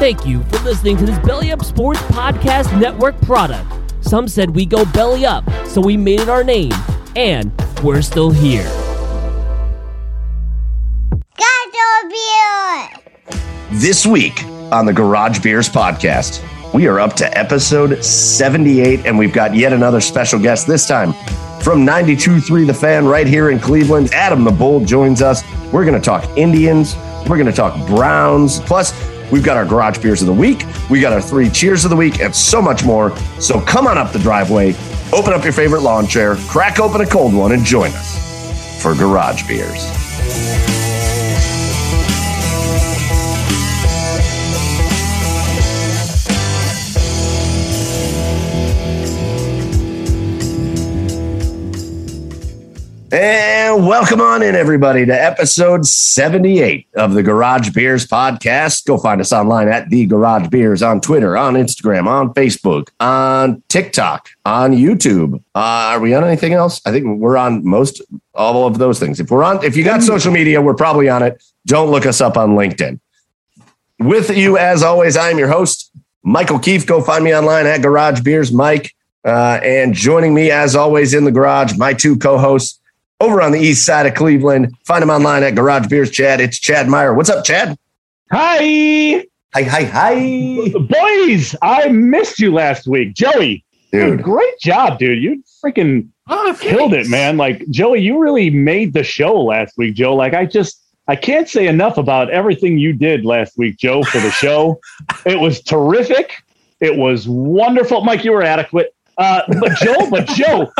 Thank you for listening to this Belly Up Sports Podcast Network product. Some said we go belly up, so we made it our name, and we're still here. This week on the Garage Beers Podcast, we are up to episode 78, and we've got yet another special guest, this time from 92.3 The Fan right here in Cleveland. Adam the Bull joins us. We're going to talk Indians. We're going to talk Browns. Plus, we've got our Garage Beers of the Week, we got our 3 Cheers of the Week, and so much more. So come on up the driveway, open up your favorite lawn chair, crack open a cold one, and join us for Garage Beers. And welcome on in, everybody, to episode 78 of the Garage Beers Podcast. Go find us online at The Garage Beers on Twitter, on Instagram, on Facebook, on TikTok, on YouTube. Are we on anything else? I think we're on most all of those things. If you got social media, we're probably on it. Don't look us up on LinkedIn. With you, as always, I am your host, Michael Keefe. Go find me online at Garage Beers Mike. And joining me, as always, in the garage, my two co-hosts over on the east side of Cleveland. Find him online at Garage Beers Chad. It's Chad Meyer. What's up, Chad? Hi. Hi. Boys, I missed you last week. Joey, dude, great job, dude. You freaking killed it, man. Like, Joey, you really made the show last week, Joe. Like, I can't say enough about everything you did last week, Joe, for the show. It was terrific. It was wonderful. Mike, you were adequate. But Joe...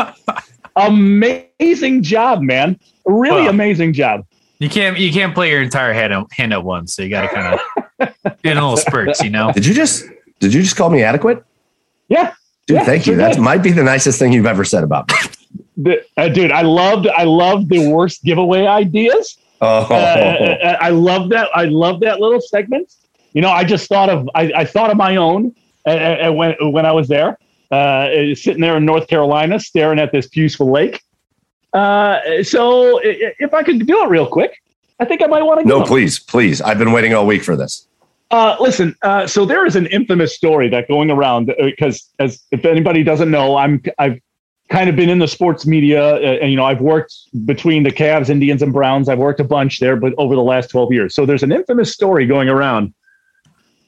Amazing job, man. Really amazing job. You can't play your entire hand at once, so you got to kind of get in little spurts, you know? Did you just call me adequate? Yeah. Dude, thank you. That might be the nicest thing you've ever said about me. Dude, I loved the worst giveaway ideas. Oh. I love that little segment. You know, I thought of my own when I was there. Sitting there in North Carolina, staring at this beautiful lake. So if I could do it real quick, I think I might want to go. No, please. I've been waiting all week for this. Listen, so there is an infamous story that going around, because as if anybody doesn't know, I've kind of been in the sports media, and, you know, I've worked between the Cavs, Indians, and Browns. I've worked a bunch there, but over the last 12 years. So there's an infamous story going around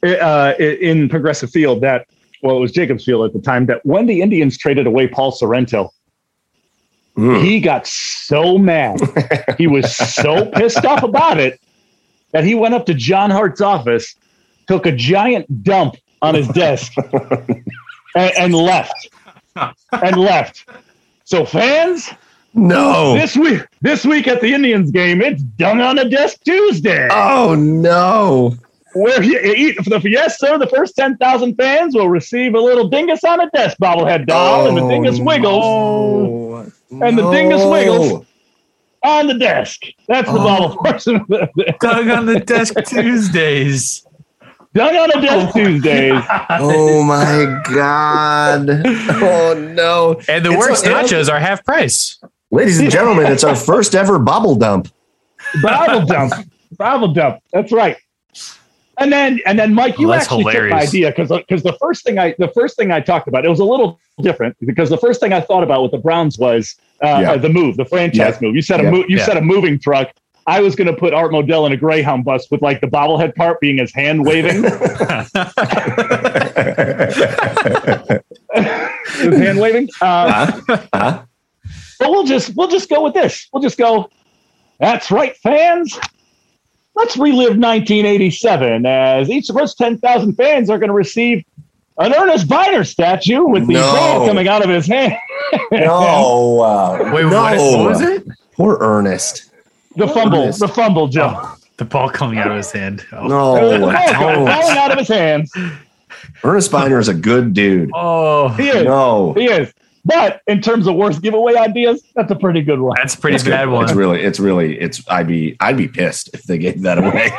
in Progressive Field that, well, it was Jacobs Field at the time, that when the Indians traded away Paul Sorrento, he got so mad. He was so pissed off about it that he went up to John Hart's office, took a giant dump on his desk, and left. So fans, no. This week at the Indians game, it's Dung on the Desk Tuesday. Oh, no. Where you eat for the fiesta, the first 10,000 fans will receive a little dingus on a desk bobblehead doll, and the dingus wiggles. The dingus wiggles on the desk. That's the bobble person. Dung on the Desk Tuesdays. Dung on the Desk Tuesdays. Oh my God. Oh no. And the worst nachos are half price. Ladies and gentlemen, it's our first ever bobble dump. Bobble dump. That's right. And then, Mike, you actually took my idea, because the first thing I talked about, it was a little different, because the first thing I thought about with the Browns was the move, the franchise move. You said a moving truck. I was going to put Art Modell in a Greyhound bus with like the bobblehead part being his hand waving. His hand waving. But we'll just go with this. We'll just go. That's right, fans. Let's relive 1987 as each of us 10,000 fans are going to receive an Ernest Biner statue with the ball coming out of his hand. No. Wait, no. What was it? Poor Ernest. The fumble, Joe. Oh, the ball coming out of his hand. Oh. No. Falling out of his hands. Ernest Biner is a good dude. Oh, he is. No. He is. But in terms of worst giveaway ideas, that's a pretty good one. That's a pretty bad one. It's really, I'd be pissed if they gave that away.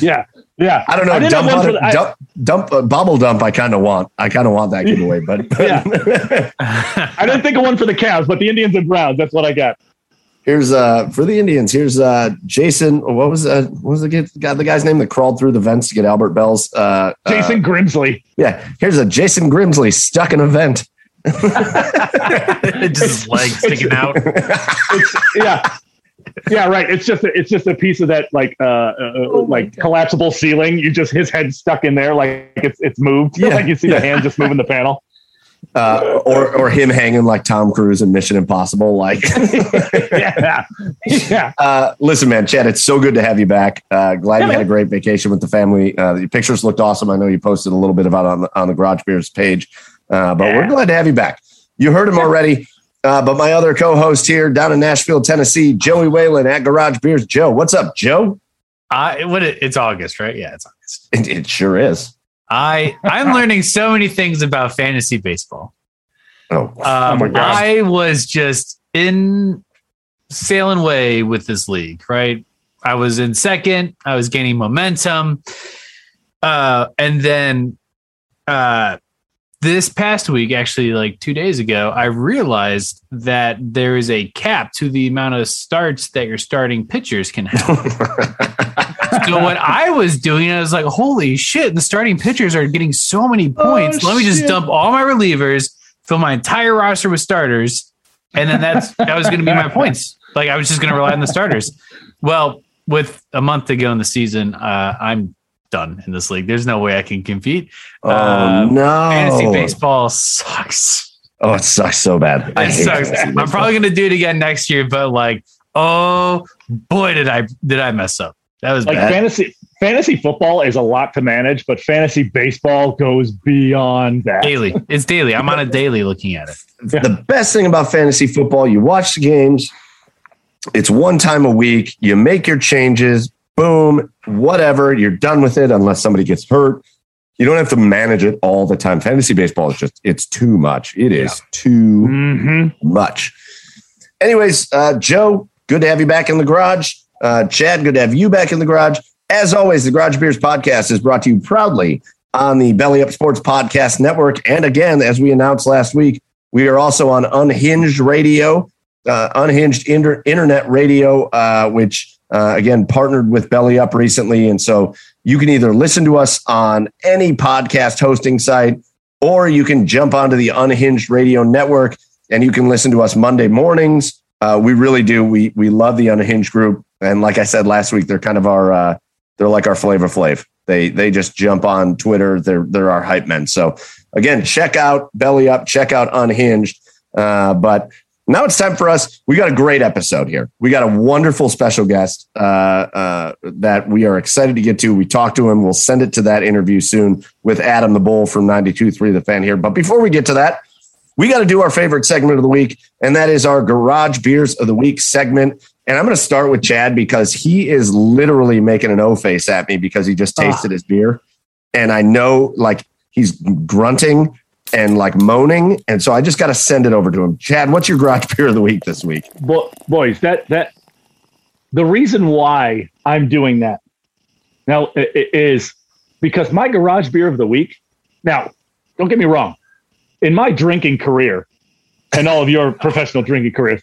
Yeah. Yeah. I don't know. Bubble dump. I kind of want that giveaway, but I didn't think of one for the Cavs, but the Indians and Browns. That's what I got. Here's for the Indians. Here's Jason. What was the guy's name that crawled through the vents to get Albert Bell's? Jason Grimsley. Yeah. Here's a Jason Grimsley stuck in a vent. Just his legs sticking out. Yeah. Right. It's just a piece of that like collapsible ceiling. You just his head stuck in there like it's moved. Yeah. Like you see the hand just moving the panel. Or him hanging like Tom Cruise in Mission Impossible. Like, yeah. Listen, man, Chad, it's so good to have you back. Glad you had a great vacation with the family. The pictures looked awesome. I know you posted a little bit about on the Garage Beers page, but we're glad to have you back. You heard him already, but my other co-host here down in Nashville, Tennessee, Joey Whalen at Garage Beers. Joe, what's up, Joe? It's August, right? Yeah, it's August. It sure is. I'm learning so many things about fantasy baseball. Oh my God. I was just in sailing way with this league, right? I was in second. I was gaining momentum. And then this past week, actually like 2 days ago, I realized that there is a cap to the amount of starts that your starting pitchers can have. So what I was doing, I was like, holy shit, the starting pitchers are getting so many points. Let me just dump all my relievers, fill my entire roster with starters, and then that was going to be my points. Like, I was just going to rely on the starters. Well, with a month to go in the season, I'm done in this league. There's no way I can compete. No. Fantasy baseball sucks. Oh, it sucks so bad. It sucks. I'm probably going to do it again next year, but like, oh, boy, did I mess up. That was like bad. Fantasy football is a lot to manage, but fantasy baseball goes beyond that. Daily. It's daily. I'm on a daily looking at it. The best thing about fantasy football, you watch the games. It's one time a week. You make your changes. Boom. Whatever. You're done with it unless somebody gets hurt. You don't have to manage it all the time. Fantasy baseball is just, it's too much. It is too much. Anyways, Joe, good to have you back in the garage. Chad, good to have you back in the garage. As always, the Garage Beers podcast is brought to you proudly on the Belly Up Sports Podcast Network. And again, as we announced last week, we are also on Unhinged Radio, Internet Radio, which, again, partnered with Belly Up recently. And so you can either listen to us on any podcast hosting site, or you can jump onto the Unhinged Radio Network and you can listen to us Monday mornings. We really do. We love the Unhinged group. And like I said last week, they're kind of our they're like our Flavor Flav. They just jump on Twitter. They're our hype men. So again, check out Belly Up, check out Unhinged. But now it's time for us. We got a great episode here. We got a wonderful special guest that we are excited to get to. We talked to him. We'll send it to that interview soon with Adam the Bull from 92.3 The Fan here. But before we get to that, we got to do our favorite segment of the week, and that is our Garage Beers of the Week segment. And I'm going to start with Chad because he is literally making an O face at me because he just tasted his beer. And I know like he's grunting and like moaning. And so I just got to send it over to him. Chad, what's your Garage Beer of the Week this week? Boys, that the reason why I'm doing that now is because my Garage Beer of the Week. Now, don't get me wrong. In my drinking career and all of your professional drinking careers,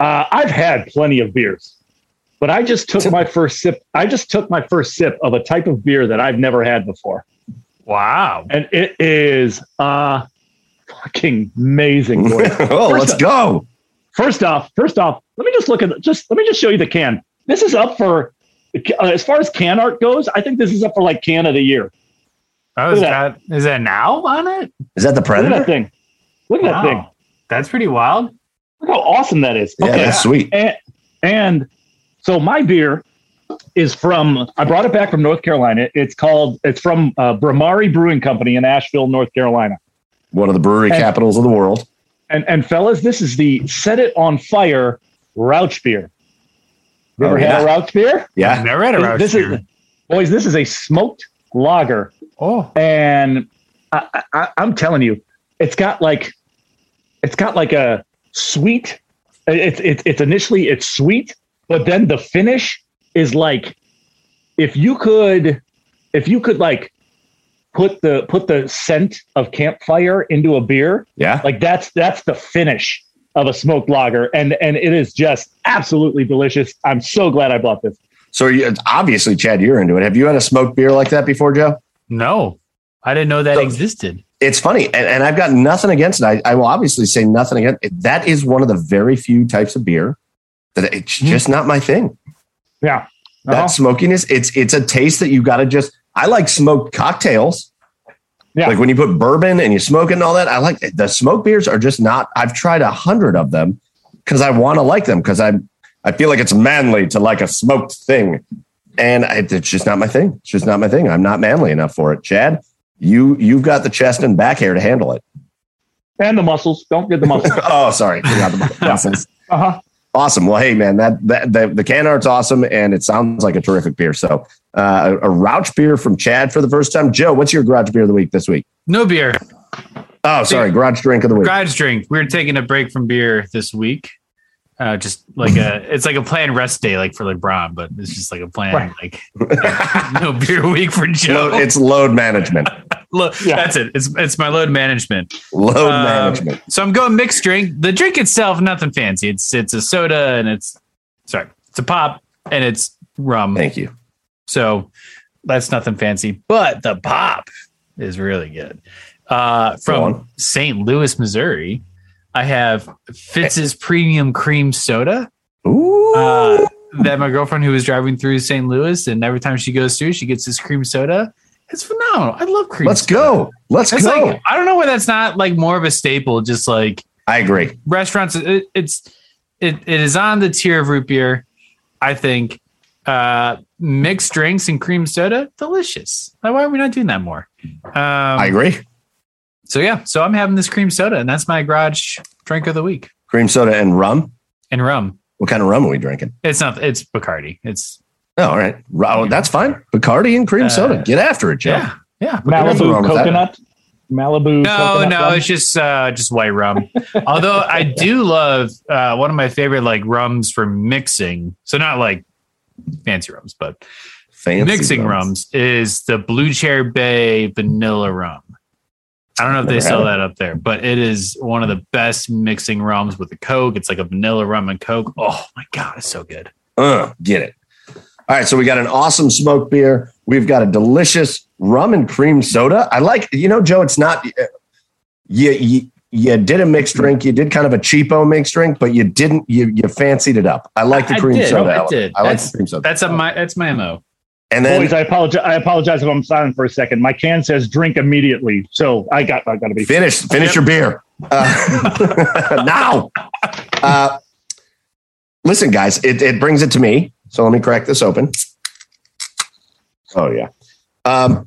I've had plenty of beers, but I just took my first sip. I just took my first sip of a type of beer that I've never had before. Wow. And it is fucking amazing. Oh, let's go. First off, Let me just look at the, let me just show you the can. This is up for, as far as can art goes, I think this is up for like can of the year. Oh, is that, is that now on it? Is that the Predator? Look at that thing. Look at that thing. That's pretty wild. Look how awesome that is. Yeah, okay. That's sweet. And so my beer is from, I brought it back from North Carolina. It's called, it's from Bramari Brewing Company in Asheville, North Carolina. One of the brewery capitals of the world. And fellas, this is the Set It On Fire Rauch beer. You ever had a Rauch beer? Yeah. I've never had a Rauch beer. Boys, this is a smoked lager. Oh. And I'm telling you, it's got like a sweet, it's initially it's sweet, but then the finish is like, if you could like put the scent of campfire into a beer. Yeah. Like that's the finish of a smoked lager. And it is just absolutely delicious. I'm so glad I bought this. So obviously, Chad, you're into it. Have you had a smoked beer like that before, Joe? No, I didn't know that existed. It's funny. And I've got nothing against it. I will obviously say nothing against it. That is one of the very few types of beer that it's just not my thing. Yeah. Uh-huh. That smokiness, it's a taste that you got to just, I like smoked cocktails. Yeah. Like when you put bourbon and you smoke it and all that, I like it. The smoked beers are just not, I've tried 100 of them because I want to like them. Cause I feel like it's manly to like a smoked thing. And it's just not my thing. It's just not my thing. I'm not manly enough for it. Chad, you've got the chest and back hair to handle it. And the muscles. Don't get the muscles. Oh, sorry. Forgot the muscles. Uh-huh. Awesome. Well, hey, man, that the can art's awesome, and it sounds like a terrific beer. So a Rauch beer from Chad for the first time. Joe, what's your garage beer of the week this week? No beer. Oh, sorry. Garage drink of the week. Garage drink. We're taking a break from beer this week. Just like it's like a planned rest day, like for LeBron, but it's just like a plan, right. Like no beer week for Joe. It's load management. That's it. It's my load management. Load management. So I'm going mixed drink. The drink itself, nothing fancy. It's a soda and it's a pop and it's rum. Thank you. So that's nothing fancy, but the pop is really good. From St. Louis, Missouri. I have Fitz's Premium Cream Soda. Ooh. That my girlfriend who was driving through St. Louis, and every time she goes through, she gets this cream soda. It's phenomenal. I love cream soda. Let's go. Like, I don't know why that's not like more of a staple, just like I agree. Restaurants, it is on the tier of root beer, I think. Mixed drinks and cream soda, delicious. Like, why are we not doing that more? I agree. So, yeah. So I'm having this cream soda, and that's my garage drink of the week. Cream soda and rum? And rum. What kind of rum are we drinking? It's Bacardi. All right. Oh, that's fine. Bacardi and cream soda. Get after it, Joe. Yeah. Yeah. Malibu coconut? Coconut no. Rum? It's just white rum. Although I do love one of my favorite like rums for mixing. So not like fancy rums, but mixing rums is the Blue Chair Bay Vanilla Rum. I don't know if they sell that up there, but it is one of the best mixing rums with a Coke. It's like a vanilla rum and Coke. Oh, my God. It's so good. Get it. All right. So we got an awesome smoked beer. We've got a delicious rum and cream soda. I like, Joe, it's not. You did a mixed drink. You did kind of a cheapo mixed drink, but you didn't. You fancied it up. I like the cream soda. I did. I like the cream soda. That's my MO. And then, boys, I apologize if I'm silent for a second. My can says drink immediately. So I got to be finish your beer. Now. Listen, guys, it brings it to me. So let me crack this open. Oh, yeah.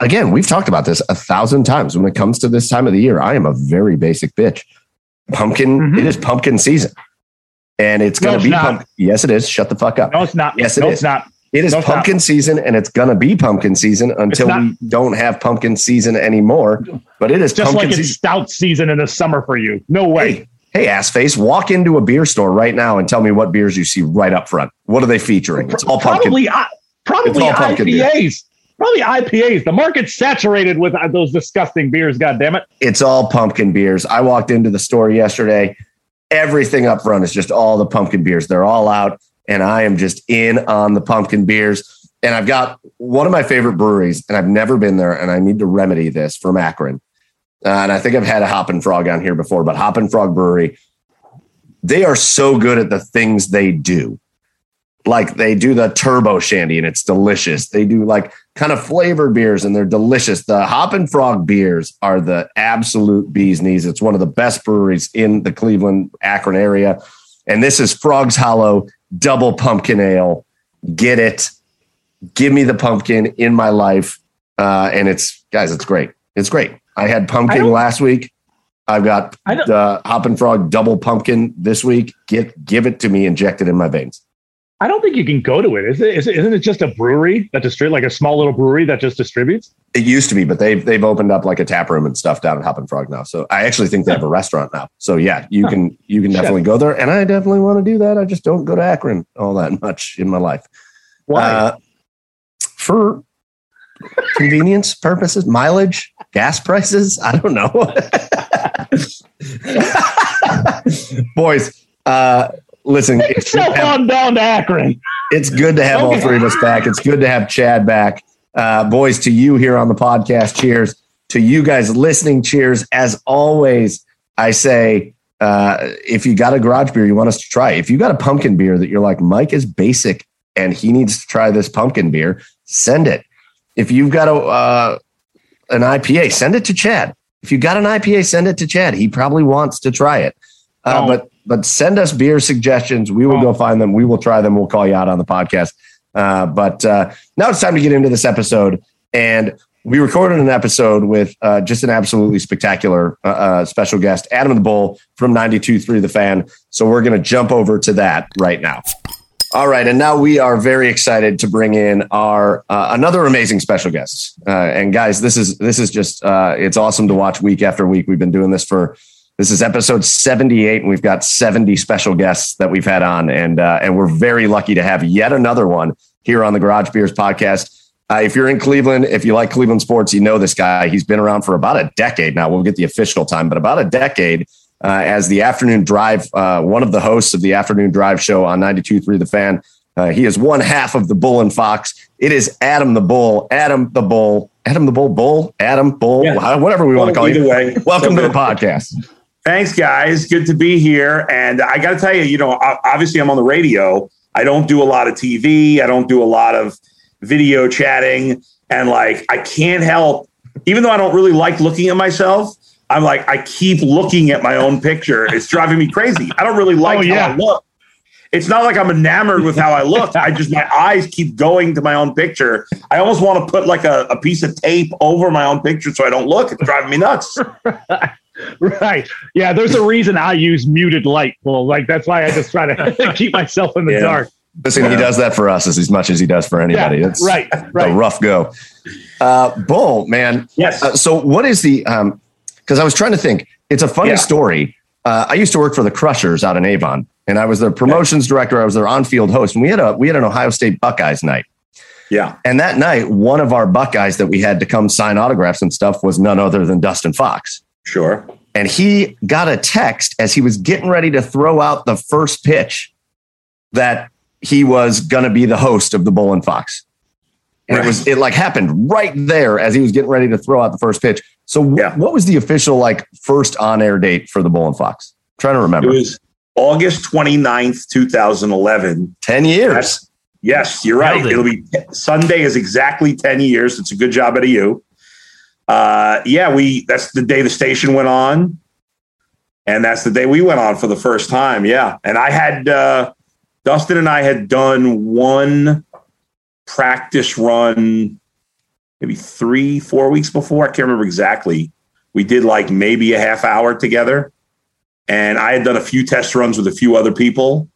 Again, we've talked about this 1,000 times. When it comes to this time of the year, I am a very basic bitch. Pumpkin. Mm-hmm. It is pumpkin season. And it's going to be pumpkin. Yes, it is. Shut the fuck up. No, it's not. Yes, it is. No, it's not. It is pumpkin season, and it's going to be pumpkin season until we don't have pumpkin season anymore. But it is just pumpkin season. It's stout season in the summer for you. No way. Hey, ass face, walk into a beer store right now and tell me what beers you see right up front. What are they featuring? It's all pumpkin. Probably all pumpkin IPAs. Probably IPAs. The market's saturated with those disgusting beers, goddammit. It's all pumpkin beers. I walked into the store yesterday. Everything up front is just all the pumpkin beers. They're all out. And I am just in on the pumpkin beers. And I've got one of my favorite breweries, and I've never been there, and I need to remedy this, from Akron. And I think I've had a Hoppin' Frog on here before, but Hoppin' Frog Brewery, they are so good at the things they do. Like they do the turbo shandy and it's delicious. They do like kind of flavored beers and they're delicious. The Hoppin' Frog beers are the absolute bee's knees. It's one of the best breweries in the Cleveland, Akron area. And this is Frog's Hollow Double Pumpkin Ale. Get it. Give me the pumpkin in my life. And it's, guys, it's great. It's great. I had pumpkin last week. I've got the Hoppin' Frog Double Pumpkin this week. Give it to me, inject it in my veins. I don't think you can go to it. Isn't it just a brewery that distributes, like a small little brewery that just distributes? It used to be, but they've opened up like a tap room and stuff down at Hoppin' Frog now. So I actually think they have a restaurant now. So yeah, you can definitely go there. And I definitely want to do that. I just don't go to Akron all that much in my life. Why? For convenience purposes, mileage, gas prices. I don't know. Boys, listen, on down to Akron. It's good to have all three of us back. It's good to have Chad back. Boys, to you here on the podcast, cheers. To you guys listening, cheers. As always, I say, if you got a garage beer you want us to try, if you got a pumpkin beer that you're like, Mike is basic and he needs to try this pumpkin beer, send it. If you've got an IPA, send it to Chad. If you got an IPA, send it to Chad. He probably wants to try it. But send us beer suggestions. We will go find them. We will try them. We'll call you out on the podcast. But now it's time to get into this episode. And we recorded an episode with just an absolutely spectacular special guest, Adam the Bull from 92.3 The Fan. So we're going to jump over to that right now. All right. And now we are very excited to bring in our another amazing special guest. And guys, this is just it's awesome to watch week after week. We've been doing this for This is episode 78, and we've got 70 special guests that we've had on, and we're very lucky to have yet another one here on the Garage Beers podcast. If you're in Cleveland, if you like Cleveland sports, you know this guy. He's been around for about a decade now. We'll get the official time, but about a decade as the Afternoon Drive, one of the hosts of the Afternoon Drive show on 92.3 The Fan. He is one half of the Bull and Fox. It is Adam the Bull. Adam the Bull, yeah. Whatever we want to call you. Welcome to the podcast. Thanks, guys. Good to be here. And I got to tell you, obviously I'm on the radio. I don't do a lot of TV. I don't do a lot of video chatting. And I can't help, even though I don't really like looking at myself, I'm like, I keep looking at my own picture. It's driving me crazy. I don't really like how I look. It's not like I'm enamored with how I look. I just, my eyes keep going to my own picture. I almost want to put a piece of tape over my own picture so I don't look. It's driving me nuts. Right. Yeah. There's a reason I use muted light. Well, that's why I just try to keep myself in the dark. Listen, he does that for us as much as he does for anybody. That's right. A rough go. Bull, man. Yes. So what is the, cause I was trying to think, it's a funny story. I used to work for the Crushers out in Avon, and I was their promotions director. I was their on-field host, and we had an Ohio State Buckeyes night. Yeah. And that night, one of our Buckeyes that we had to come sign autographs and stuff was none other than Dustin Fox. Sure. And he got a text as he was getting ready to throw out the first pitch that he was going to be the host of the Bull and Fox. And it happened right there as he was getting ready to throw out the first pitch. So what was the official first on-air date for the Bull and Fox? I'm trying to remember. It was August 29th, 2011. 10 years. Yes, you're right. It'll be Sunday is exactly 10 years. It's a good job out of you. That's the day the station went on, and that's the day we went on for the first time. Yeah. And I had, Dustin and I had done one practice run, maybe 3-4 weeks before. I can't remember exactly. We did maybe a half hour together, and I had done a few test runs with a few other people.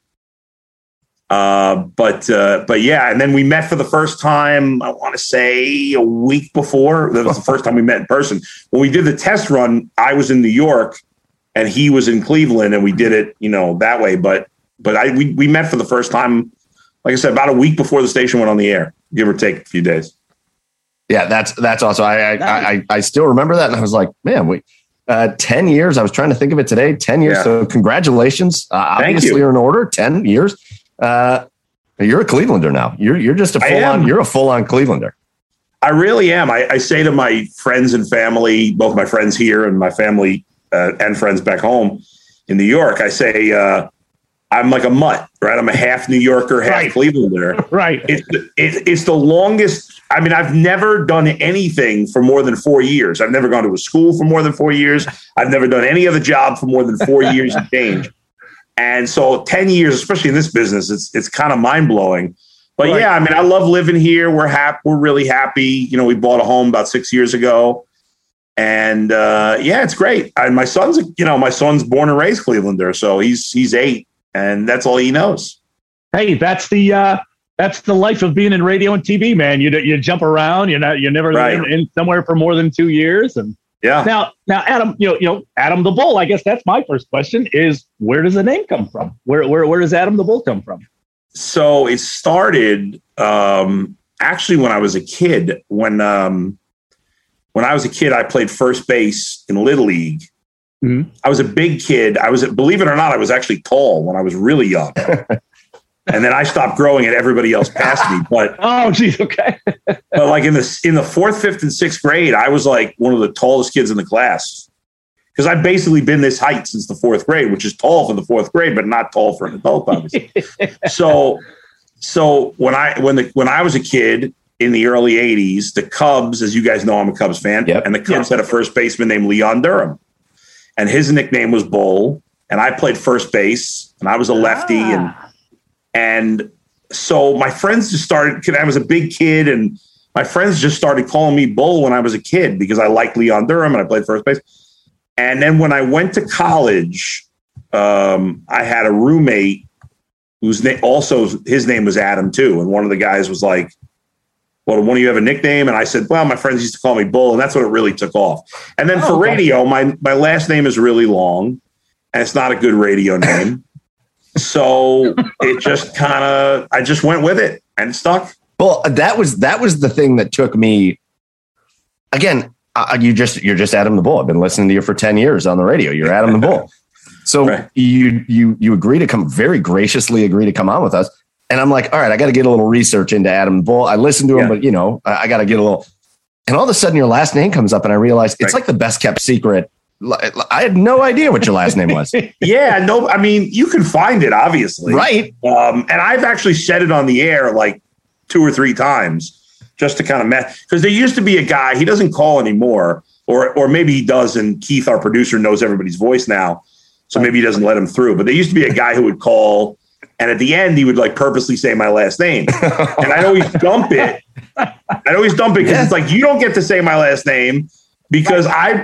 But yeah, and then we met for the first time, I want to say a week before. That was the first time we met in person. When we did the test run, I was in New York and he was in Cleveland, and we did it, that way. But we met for the first time, like I said, about a week before the station went on the air, give or take a few days. Yeah. That's awesome. I still remember that. And I was like, man, 10 years. I was trying to think of it today, 10 years. Yeah. So congratulations. Obviously you're in order, 10 years. You're a Clevelander now. You're just a full on Clevelander. I really am. I say to my friends and family, both my friends here and my family and friends back home in New York, I say, I'm like a mutt, right? I'm a half New Yorker, half Clevelander. Right. It's the longest. I mean, I've never done anything for more than 4 years. I've never gone to a school for more than 4 years. I've never done any other job for more than 4 years and change. And so 10 years, especially in this business, it's kind of mind blowing. But yeah, I mean, I love living here. We're happy. We're really happy. You know, we bought a home about 6 years ago. And yeah, it's great. And my son's, you know, my son's born and raised Clevelander. So he's 8. And that's all he knows. Hey, that's the life of being in radio and TV, man. You jump around. You're never in somewhere for more than 2 years. And yeah. Now, Adam, you know, Adam the Bull. I guess that's my first question: is where does the name come from? Where does Adam the Bull come from? So it started actually when I was a kid. When I was a kid, I played first base in Little League. Mm-hmm. I was a big kid. Believe it or not, I was actually tall when I was really young. And then I stopped growing and everybody else passed me. But oh, geez, okay. But like in the 4th, 5th, and 6th grade, I was like one of the tallest kids in the class. Because I've basically been this height since the 4th grade, which is tall for the 4th grade, but not tall for an adult, obviously. So when I was a kid in the early 80s, the Cubs, as you guys know, I'm a Cubs fan, and the Cubs had a first baseman named Leon Durham. And his nickname was Bull, and I played first base, and I was a lefty, and so my friends just started. I was a big kid, and my friends just started calling me Bull when I was a kid because I liked Leon Durham and I played first base. And then when I went to college, I had a roommate whose name his name was Adam too, and one of the guys was like, well, one of you have a nickname? And I said, well, my friends used to call me Bull, and that's when it really took off. And then for radio, my last name is really long, and it's not a good radio name. So it just kind of, I just went with it and stuck. Well, that was the thing that took me. Again, you're just Adam the Bull. I've been listening to you for 10 years on the radio. You're Adam the Bull. So you very graciously agree to come on with us. And I'm like, all right, I got to get a little research into Adam Bull. I listened to him, but, you know, I got to get a little. And all of a sudden your last name comes up and I realized it's like the best kept secret. I had no idea what your last name was. No, I mean, you can find it, obviously. Right. And I've actually said it on the air like 2 or 3 times just to kind of mess. Because there used to be a guy, he doesn't call anymore, or maybe he does. And Keith, our producer, knows everybody's voice now. So maybe he doesn't let him through. But there used to be a guy who would call. And at the end, he would like purposely say my last name. And I'd always dump it. Because it's like, you don't get to say my last name because I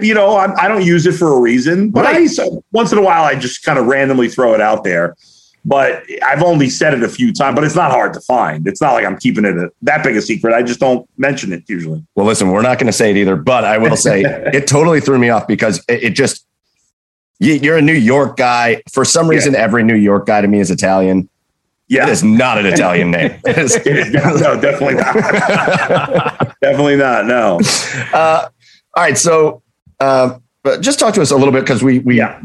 don't use it for a reason. But so once in a while, I just kind of randomly throw it out there. But I've only said it a few times, but it's not hard to find. It's not like I'm keeping it that big a secret. I just don't mention it usually. Well, listen, we're not going to say it either, but I will say it totally threw me off because it just... You're a New York guy. For some reason, every New York guy to me is Italian. Yeah. It is not an Italian name. No, definitely not. No. All right. So just talk to us a little bit because we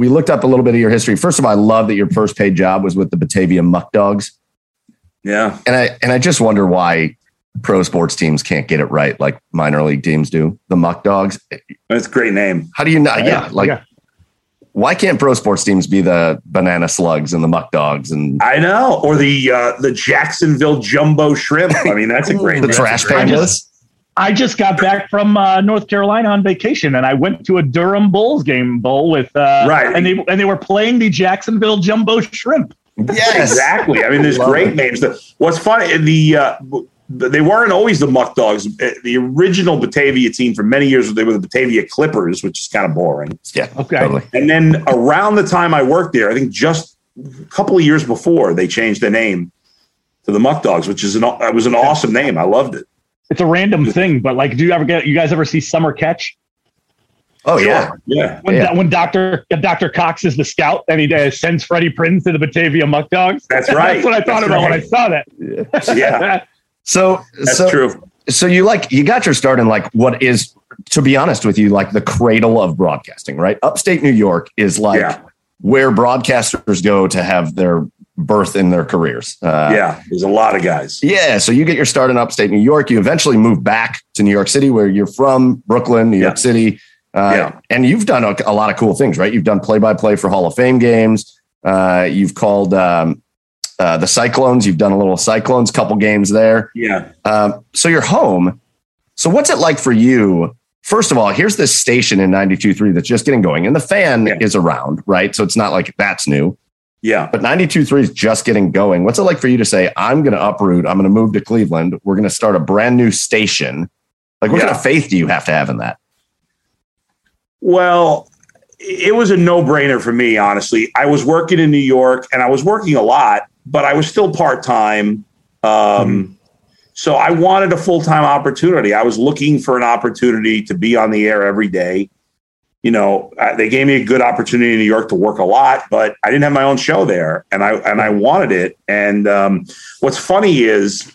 looked up a little bit of your history. First of all, I love that your first paid job was with the Batavia Muckdogs. Yeah. And I just wonder why pro sports teams can't get it right like minor league teams do. The Muckdogs. That's a great name. How do you not? Yeah. Why can't pro sports teams be the Banana Slugs and the Muckdogs? And I know, or the Jacksonville Jumbo Shrimp. I mean, that's a great the trash pandas. I just got back from North Carolina on vacation, and I went to a Durham Bulls game with and they were playing the Jacksonville Jumbo Shrimp. Yeah, exactly. I mean, there's great names. What's funny, they weren't always the Muckdogs. The original Batavia team for many years, they were the Batavia Clippers, which is kind of boring. Yeah. Okay. Totally. And then around the time I worked there, I think just a couple of years before, they changed the name to the Muckdogs, which is was an awesome name. I loved it. It's a random thing, but like, you guys ever see Summer Catch? Oh, sure. Yeah. When Dr. Cox is the scout and he sends Freddie Prinze to the Batavia Muckdogs. That's right. That's what I thought about when I saw that. Yeah. So that's true. So you got your start in like what is, to be honest with you, like the cradle of broadcasting, right? Upstate New York is like where broadcasters go to have their birth in their careers. There's a lot of guys. Yeah. So you get your start in upstate New York. You eventually move back to New York City where you're from, Brooklyn, New York City. And you've done a lot of cool things, right? You've done play-by-play for Hall of Fame games. You've called the Cyclones. You've done a little Cyclones, couple games there. Yeah. So you're home. So what's it like for you? First of all, here's this station in 92.3 that's just getting going, and the Fan is around, right? So it's not like that's new. Yeah. But 92.3 is just getting going. What's it like for you to say, I'm going to uproot, I'm going to move to Cleveland, we're going to start a brand new station? Like, what kind of faith do you have to have in that? Well, it was a no-brainer for me, honestly. I was working in New York, and I was working a lot, but I was still part-time. So I wanted a full-time opportunity. I was looking for an opportunity to be on the air every day. You know, they gave me a good opportunity in New York to work a lot, but I didn't have my own show there, and I wanted it. And what's funny is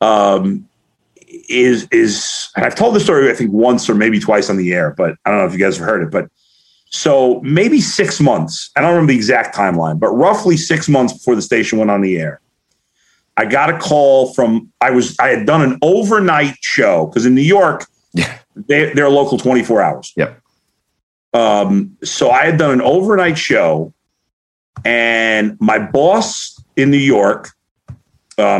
I've told the story, I think, once or maybe twice on the air, but I don't know if you guys have heard it. But so maybe 6 months, I don't remember the exact timeline, but roughly 6 months before the station went on the air, I got a call from, I had done an overnight show, because in New York, they're local 24 hours. Yep. So I had done an overnight show, and my boss in New York, Mark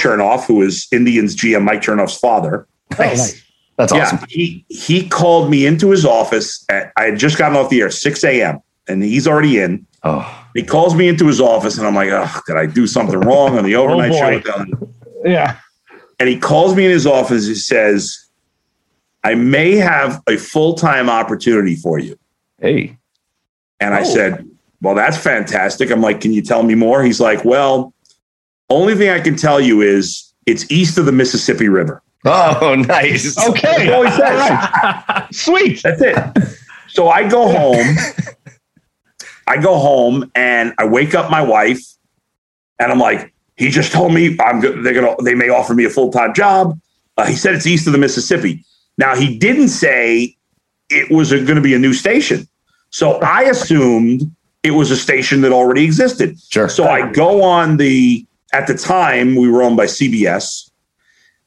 Chernoff, who is Indians GM Mike Chernoff's father. Nice. That's awesome. Yeah, he called me into his office. I had just gotten off the air, 6 a.m., and he's already in. Oh. He calls me into his office, and I'm like, oh, did I do something wrong on the overnight show? Yeah. And he calls me in his office. He says, I may have a full-time opportunity for you. Hey. And I said, well, that's fantastic. I'm like, can you tell me more? He's like, well, only thing I can tell you is it's east of the Mississippi River. Oh, nice. Okay. That's all he says. Right. Sweet. That's it. So I go home. And I wake up my wife, and I'm like, he just told me they may offer me a full-time job. He said it's east of the Mississippi. Now, he didn't say it was going to be a new station. So I assumed it was a station that already existed. Sure. So I go on at the time we were owned by CBS.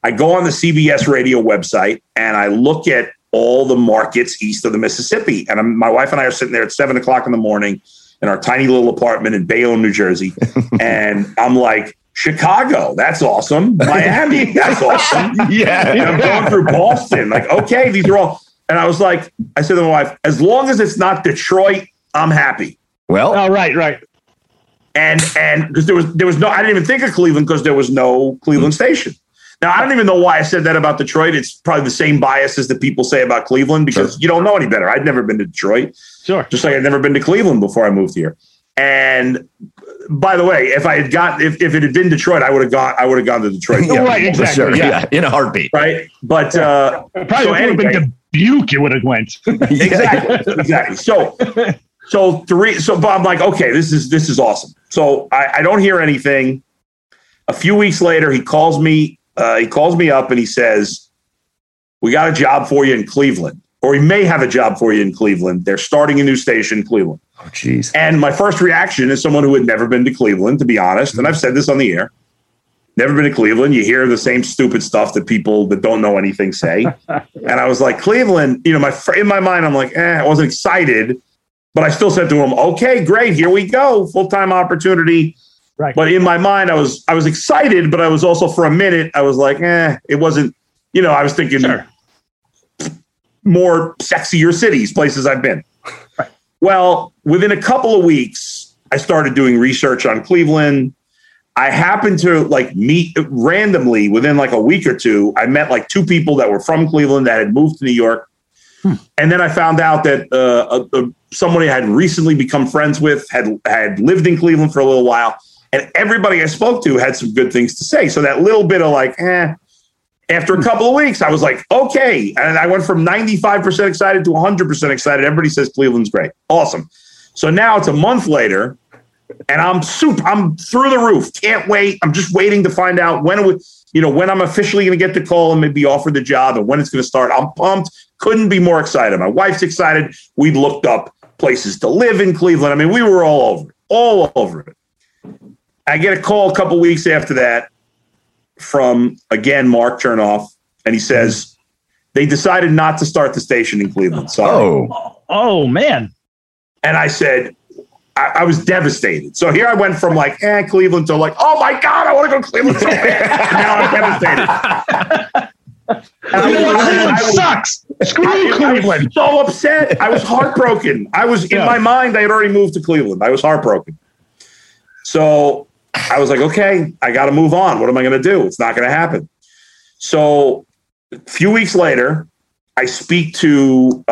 I go on the CBS radio website, and I look at all the markets east of the Mississippi. And my wife and I are sitting there at 7 o'clock in the morning in our tiny little apartment in Bayonne, New Jersey. And I'm like, Chicago, that's awesome. Miami, that's awesome. Yeah. And I'm going through Boston. Like, okay, these are all. And I said to my wife, as long as it's not Detroit, I'm happy. Well, right. And because there was no, I didn't even think of Cleveland because there was no Cleveland station. Now, I don't even know why I said that about Detroit. It's probably the same biases that people say about Cleveland because you don't know any better. I'd never been to Detroit. Sure. Just like I'd never been to Cleveland before I moved here. And by the way, if I had if it had been Detroit, I would have gone to Detroit. Yeah, right, exactly. Sure. Yeah, in a heartbeat. Right, but probably would have been Dubuque. It would have went exactly. So three. So but I'm like, okay, this is awesome. So I don't hear anything. A few weeks later, he calls me. He calls me up and he says, "We got a job for you in Cleveland, or we may have a job for you in Cleveland. They're starting a new station in Cleveland." Oh, geez. And my first reaction is someone who had never been to Cleveland, to be honest. And I've said this on the air. Never been to Cleveland. You hear the same stupid stuff that people that don't know anything say. And I was like, Cleveland, you know, in my mind, I'm like, I wasn't excited. But I still said to him, okay, great. Here we go. Full-time opportunity. Right. But in my mind, I was excited. But I was also, for a minute, I was like, it wasn't, you know, I was thinking more sexier cities, places I've been. Right. Well, within a couple of weeks, I started doing research on Cleveland. I happened to meet randomly within a week or two. I met two people that were from Cleveland that had moved to New York. And then I found out that someone I had recently become friends with had lived in Cleveland for a little while. And everybody I spoke to had some good things to say. So that little bit of after a couple of weeks, I was like, okay. And I went from 95% excited to 100% excited. Everybody says Cleveland's great. Awesome. So now it's a month later, and I'm through the roof. Can't wait. I'm just waiting to find out when I'm officially going to get the call and maybe offered the job and when it's going to start. I'm pumped. Couldn't be more excited. My wife's excited. We looked up places to live in Cleveland. I mean, we were all over it. I get a call a couple weeks after that from, again, Mark Chernoff, and he says, they decided not to start the station in Cleveland. Sorry. Oh man. And I said, I was devastated. So here I went from like, Cleveland to like, oh my God, I want to go to Cleveland so bad. And now I'm devastated. Cleveland sucks. Screw Cleveland. I was so upset. I was heartbroken. I was in my mind. I had already moved to Cleveland. I was heartbroken. So I was like, okay, I got to move on. What am I going to do? It's not going to happen. So a few weeks later, I speak to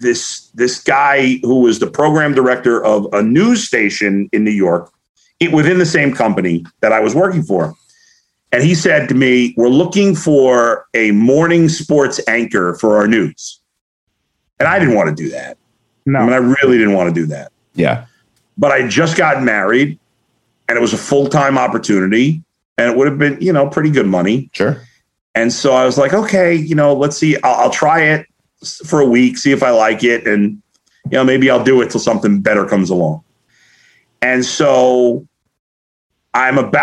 this guy who was the program director of a news station in New York, within the same company that I was working for. And he said to me, we're looking for a morning sports anchor for our news. And I didn't want to do that. No, I mean, I really didn't want to do that. Yeah. But I just got married and it was a full-time opportunity and it would have been, pretty good money. Sure. And so I was like, okay, let's see. I'll try it for a week, see if I like it. And, maybe I'll do it till something better comes along. And so it's I think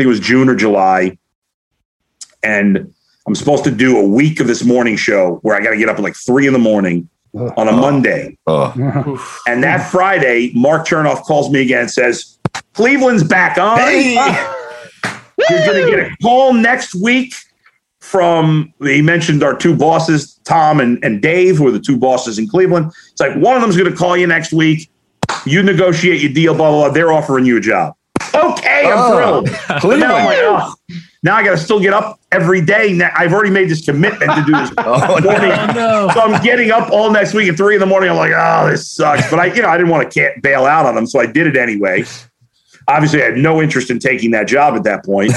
it was June or July, and I'm supposed to do a week of this morning show where I got to get up at like 3 a.m. on a Monday. And that Friday, Mark Chernoff calls me again and says, Cleveland's back on. Hey. You're going to get a call next week from, he mentioned our two bosses, Tom and Dave, who are the two bosses in Cleveland. It's like, one of them's going to call you next week. You negotiate your deal, blah, blah, blah. They're offering you a job. Okay, I'm thrilled. Cleveland. Now, now I got to still get up every day. Now, I've already made this commitment to do this morning. No. So I'm getting up all next week at 3 a.m. I'm like, this sucks. But I didn't want to bail out on them, so I did it anyway. Obviously, I had no interest in taking that job at that point.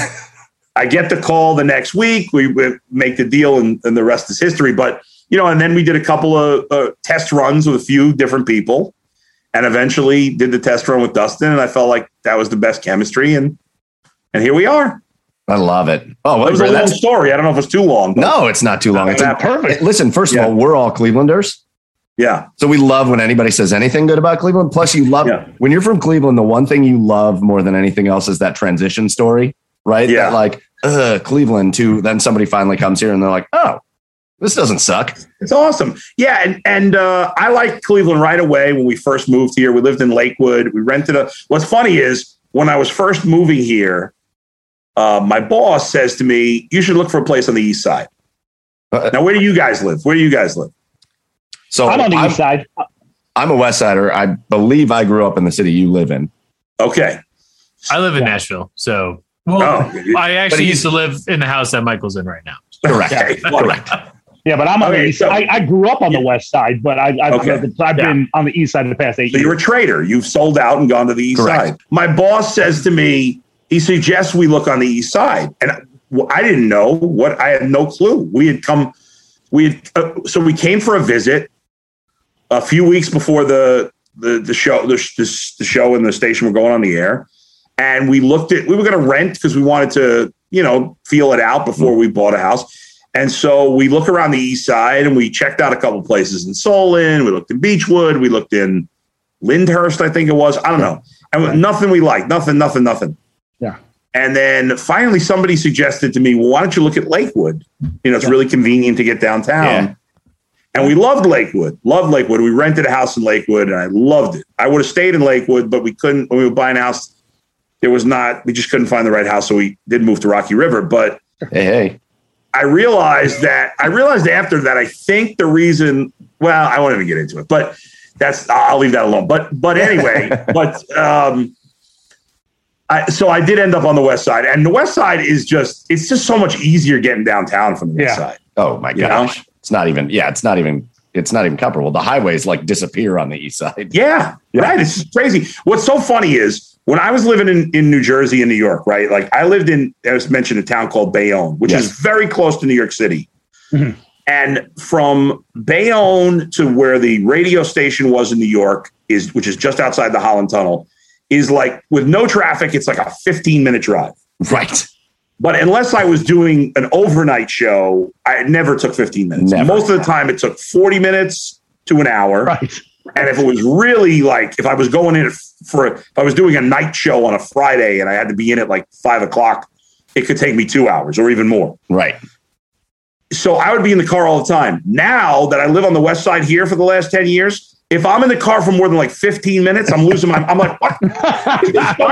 I get the call the next week. We make the deal, and the rest is history. But, and then we did a couple of test runs with a few different people. And eventually did the test run with Dustin, and I felt like that was the best chemistry, and here we are. I love it. Oh, well, it was a long story. I don't know if it's too long. No, it's not too long. It's perfect. Listen, first of all, we're all Clevelanders. Yeah. So we love when anybody says anything good about Cleveland. Plus, you love when you're from Cleveland. The one thing you love more than anything else is that transition story, right? Yeah. That Cleveland to then somebody finally comes here and they're like, oh. This doesn't suck. It's awesome. Yeah. And I liked Cleveland right away when we first moved here. We lived in Lakewood. We rented what's funny is when I was first moving here, my boss says to me, you should look for a place on the east side. Now, where do you guys live? So I'm on the east side. I'm a west sider. I believe I grew up in the city you live in. Okay. I live in Nashville. So I actually used to live in the house that Michael's in right now. Correct. Okay. Correct. Yeah, but I'm on the east side. I grew up on the west side, but I've been on the east side the past 8 years. So you're a trader. You've sold out and gone to the east side. My boss says to me, he suggests we look on the east side. And I didn't know what, I had no clue. So we came for a visit a few weeks before the show, the show and the station were going on the air. And we were going to rent because we wanted to, feel it out before we bought a house. And so we look around the east side and we checked out a couple places in Solon. We looked in Beechwood. We looked in Lyndhurst, I think it was. I don't know. And nothing we liked. Nothing. Yeah. And then finally somebody suggested to me, well, why don't you look at Lakewood? It's really convenient to get downtown. Yeah. And we loved Lakewood. We rented a house in Lakewood and I loved it. I would have stayed in Lakewood, but we couldn't, when we were buying a house, we just couldn't find the right house. So we did move to Rocky River, but hey. I realized after that, I think the reason, well, I won't even get into it, but I'll leave that alone. But anyway, so I did end up on the west side, and the west side is it's just so much easier getting downtown from the east side. Oh my gosh. It's not even comparable. The highways disappear on the east side. Yeah. Right. It's crazy. What's so funny is, when I was living in New Jersey and New York, right? I lived in, as mentioned, a town called Bayonne, which is very close to New York City. Mm-hmm. And from Bayonne to where the radio station was in New York, which is just outside the Holland Tunnel, is with no traffic, it's a 15-minute drive. Right. But unless I was doing an overnight show, it never took 15 minutes. Never. Most of the time, it took 40 minutes to an hour. Right. And if it was really if I was going in if I was doing a night show on a Friday and I had to be in at 5:00, it could take me 2 hours or even more. Right. So I would be in the car all the time. Now that I live on the west side here for the last 10 years, If I'm in the car for more than like 15 minutes, I'm losing my. I'm like, what? Are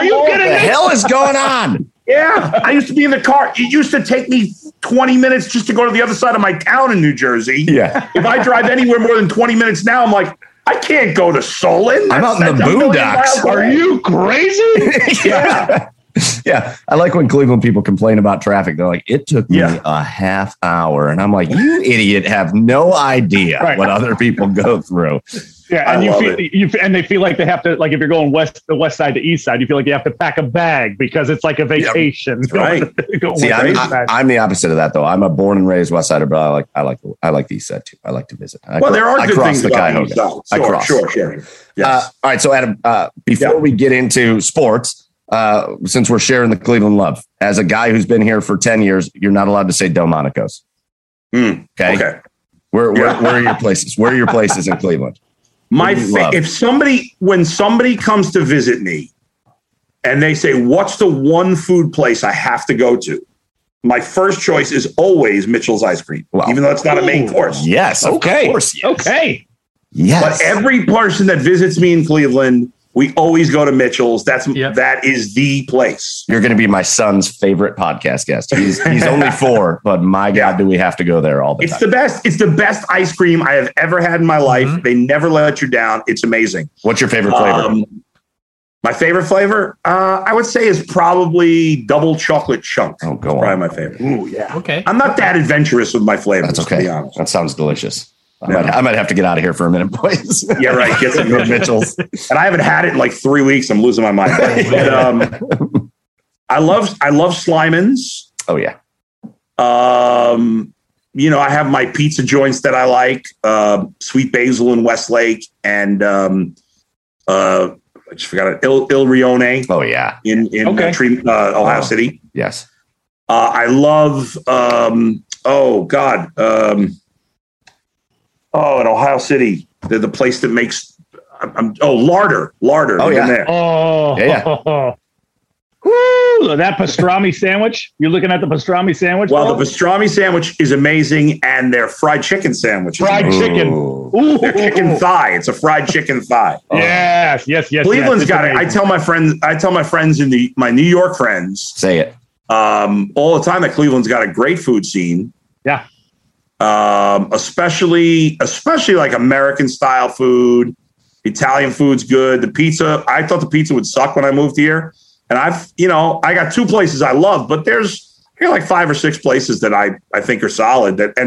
you kidding me? What the hell is going on? Yeah, I used to be in the car. It used to take me 20 minutes just to go to the other side of my town in New Jersey. Yeah. If I drive anywhere more than 20 minutes now, I'm like, I can't go to Solon. I'm out in the boondocks. Are you crazy? Yeah. Yeah, I like when Cleveland people complain about traffic. They're like, it took me a half hour. And I'm like, you idiot have no idea what other people go through. Yeah, and they feel like they have to, like if you're going the west side to east side, you feel like you have to pack a bag because it's like a vacation. Yep. Right. See, I'm the opposite of that though. I'm a born and raised west sider, but I like the east side too. I like to visit. There are good things about the east side. Sure. Yes. All right, so Adam, before we get into sports, since we're sharing the Cleveland love, as a guy who's been here for 10 years, you're not allowed to say Delmonico's. Okay. Where are your places? Where are your places in Cleveland? When somebody comes to visit me and they say, what's the one food place I have to go to? My first choice is always Mitchell's ice cream, even though it's not a main course. Yes. Okay. Of course, yes. Okay. Yes. But every person that visits me in Cleveland, we always go to Mitchell's. That is the place. You're going to be my son's favorite podcast guest. He's only 4, but my God, do we have to go there all the time. It's the best. It's the best ice cream I have ever had in my life. Mm-hmm. They never let you down. It's amazing. What's your favorite flavor? My favorite flavor, I would say, is probably double chocolate chunk. Oh, go on. Probably my favorite. Ooh, yeah. Okay. I'm not that adventurous with my flavors. That's okay. To be honest. That sounds delicious. I might have to get out of here for a minute, boys. Yeah, right. Get some good Mitchell's. And I haven't had it in like 3 weeks. I'm losing my mind. But, I love Slimans. Oh, yeah. I have my pizza joints that I like. Sweet Basil in Westlake. And I just forgot it. Il Rione. Oh, yeah. Ohio City. Yes. I love, in Ohio City, the place that makes larder. Oh yeah, there. Oh yeah. Woo! That pastrami sandwich. You're looking at the pastrami sandwich. Well, the pastrami sandwich is amazing, and their fried chicken sandwich. Their chicken thigh. It's a fried chicken thigh. Yes. Cleveland's got it. I tell my friends my New York friends. Say it all the time that Cleveland's got a great food scene. Yeah. Especially like American style food, Italian food's good. The pizza, I thought the pizza would suck when I moved here, and I got 2 places I love, but there's like 5 or 6 places that I think are solid. That I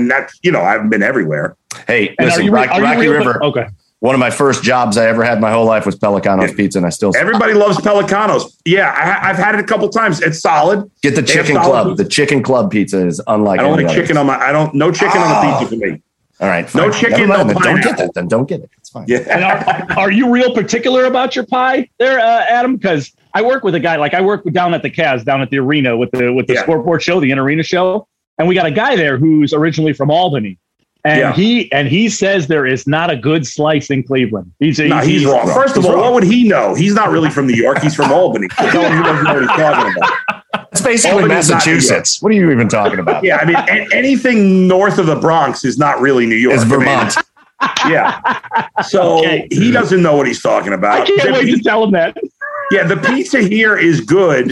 haven't been everywhere. Hey, listen, Rocky River. Okay. One of my first jobs I ever had my whole life was Pelicano's pizza, and I still. Everybody loves Pelicano's. Yeah, I've had it a couple times. It's solid. Get the Chicken Club. Pizza. The Chicken Club pizza is unlike. I don't like chicken on my. I don't. No chicken on the pizza for me. All right. Fine. No chicken. No pie. Don't get that. Then don't get it. It's fine. Yeah. And are you real particular about your pie there, Adam? Because I work with a guy. Like I work down at the Cavs, down at the arena with the scoreboard show, the in-arena show, and we got a guy there who's originally from Albany. And he says there is not a good slice in Cleveland. He's wrong. First of all, what would he know? He's not really from New York. He's from Albany. He doesn't know what he's talking about. It's basically Albany's Massachusetts. What are you even talking about? Yeah, I mean, anything north of the Bronx is not really New York. It's Vermont. Yeah. So he doesn't know what he's talking about. I can't wait to tell him that. Yeah, the pizza here is good.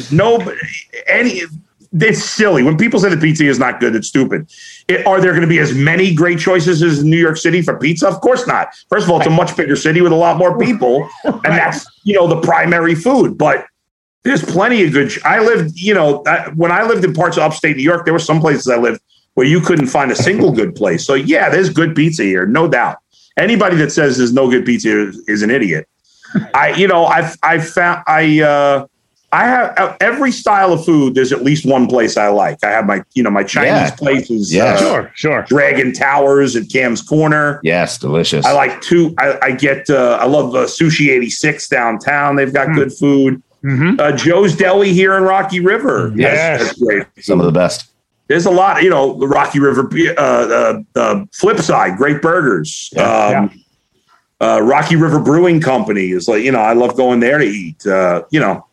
It's silly. When people say the pizza is not good, it's stupid. Are there going to be as many great choices as New York City for pizza? Of course not. First of all, it's a much bigger city with a lot more people, and that's, the primary food. But there's plenty of good. When I lived in parts of upstate New York, there were some places I lived where you couldn't find a single good place. So, yeah, there's good pizza here, no doubt. Anybody that says there's no good pizza is an idiot. I have every style of food. There's at least one place I like. I have my, my Chinese places. Yeah, sure. Dragon Towers at Cam's Corner. Yes, delicious. I like 2. I love Sushi 86 downtown. They've got good food. Mm-hmm. Joe's Deli here in Rocky River. Yes, that's great. Some of the best. There's a lot. The Rocky River Flipside, great burgers. Yeah. Rocky River Brewing Company is like, I love going there to eat, so I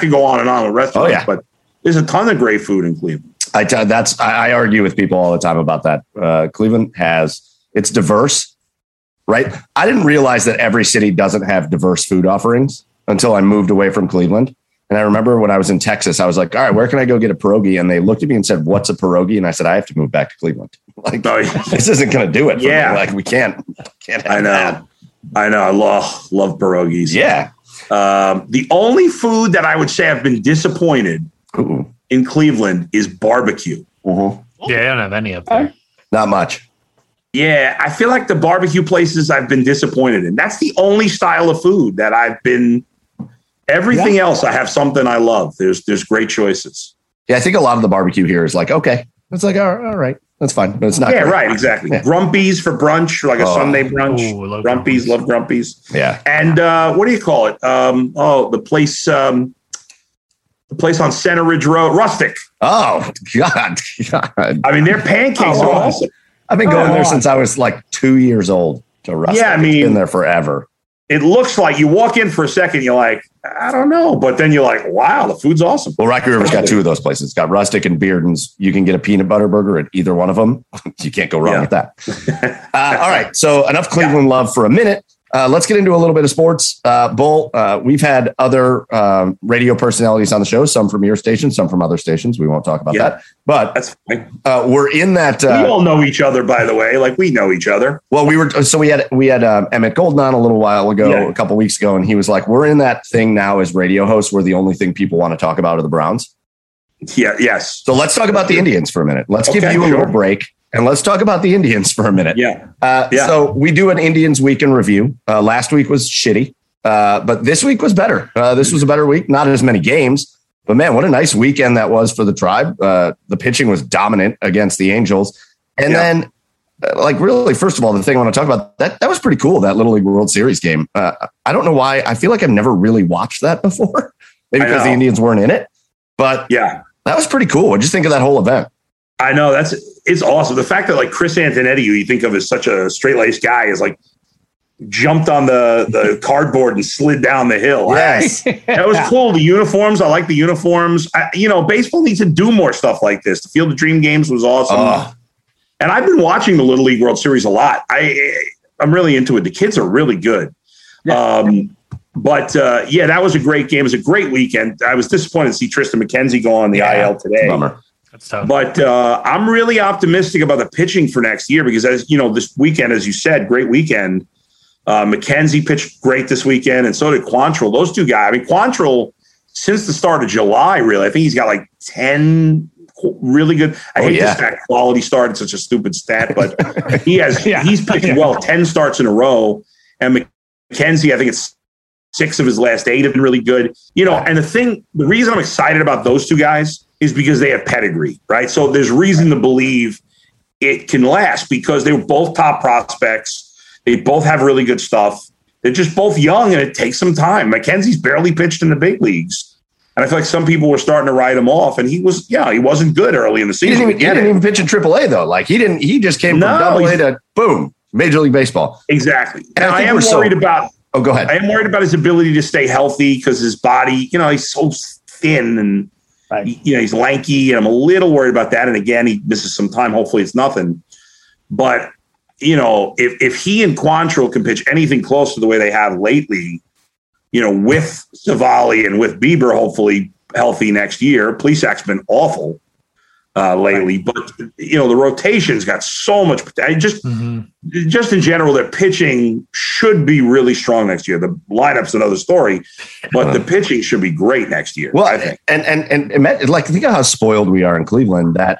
could go on and on with restaurants, but there's a ton of great food in Cleveland. I argue with people all the time about that. Cleveland has, it's diverse, right? I didn't realize that every city doesn't have diverse food offerings until I moved away from Cleveland. And I remember when I was in Texas, I was like, all right, where can I go get a pierogi? And they looked at me and said, what's a pierogi? And I said, I have to move back to Cleveland. Like, this isn't going to do it for me. Like, we can't have that. I know. I love pierogies. Yeah. The only food that I would say I've been disappointed in Cleveland is barbecue. Mm-hmm. Yeah, I don't have any up there. Not much. Yeah, I feel like the barbecue places I've been disappointed in. That's the only style of food that I've been... Everything else, I have something I love. There's great choices. Yeah, I think a lot of the barbecue here is like, okay. It's like, all right, that's fine. But it's not great. Right, exactly. Yeah. Grumpy's for brunch, like a Sunday brunch. Ooh, Grumpy's, love Grumpy's. Yeah. And what do you call it? The place on Center Ridge Road, Rustic. Oh, God. I mean, their pancakes are awesome. I've been going there since I was like 2 years old to Rustic. Yeah, I mean. It's been there forever. It looks like you walk in for a second, you're like, I don't know. But then you're like, wow, the food's awesome. Well, Rocky River's got two of those places. It's got Rustic and Bearden's. You can get a peanut butter burger at either one of them. You can't go wrong with that. All right. So enough Cleveland love for a minute. Let's get into a little bit of sports. Bull, we've had other radio personalities on the show, some from your station, some from other stations. We won't talk about that. But that's fine. We're in that. We all know each other, by the way. Like, we know each other. Well, we had Emmett Golden on a little while ago, a couple weeks ago, and he was like, we're in that thing now as radio hosts where the only thing people want to talk about are the Browns. Yeah. Yes. So let's talk about the Indians for a minute. Let's give you a little break. And let's talk about the Indians for a minute. Yeah. So we do an Indians week in review. Last week was shitty, but this week was better. This was a better week. Not as many games, but man, what a nice weekend that was for the Tribe. The pitching was dominant against the Angels. And then, like, really, first of all, the thing I want to talk about, that was pretty cool, that Little League World Series game. I don't know why. I feel like I've never really watched that before. Maybe because the Indians weren't in it. But that was pretty cool. What'd you think of that whole event? I know it's awesome. The fact that like Chris Antonetti, who you think of as such a straight-laced guy, is like jumped on the cardboard and slid down the hill. Yes, that was cool. The uniforms, I like the uniforms. Baseball needs to do more stuff like this. The Field of Dream games was awesome, and I've been watching the Little League World Series a lot. I'm really into it. The kids are really good, but that was a great game. It was a great weekend. I was disappointed to see Tristan McKenzie go on the IL today. Bummer. But I'm really optimistic about the pitching for next year because, as you know, this weekend, as you said, great weekend. McKenzie pitched great this weekend, and so did Quantrill. Those two guys. I mean, Quantrill, since the start of July, really, I think he's got like 10 really good. I hate this fact, quality start. It's such a stupid stat, but he has. He's pitched well 10 starts in a row, and McKenzie, I think it's 6 of his last 8 have been really good. You know, and the reason I'm excited about those two guys is because they have pedigree, right? So there's reason to believe it can last because they were both top prospects. They both have really good stuff. They're just both young, and it takes some time. McKenzie's barely pitched in the big leagues. And I feel like some people were starting to write him off, and he wasn't good early in the season. He didn't even pitch in AAA, though. Like, he just came from AA to, boom, Major League Baseball. Exactly. And I am worried about... Oh, go ahead. I am worried about his ability to stay healthy because his body, he's so thin and... he's lanky, and I'm a little worried about that. And again, he misses some time. Hopefully it's nothing. But, if he and Quantrill can pitch anything close to the way they have lately, with Savali and with Bieber, hopefully healthy next year. Plesac's been awful lately, but, the rotation's got so much. Just in general, their pitching should be really strong next year. The lineup's another story, but the pitching should be great next year. Well, I think. And like, think of how spoiled we are in Cleveland that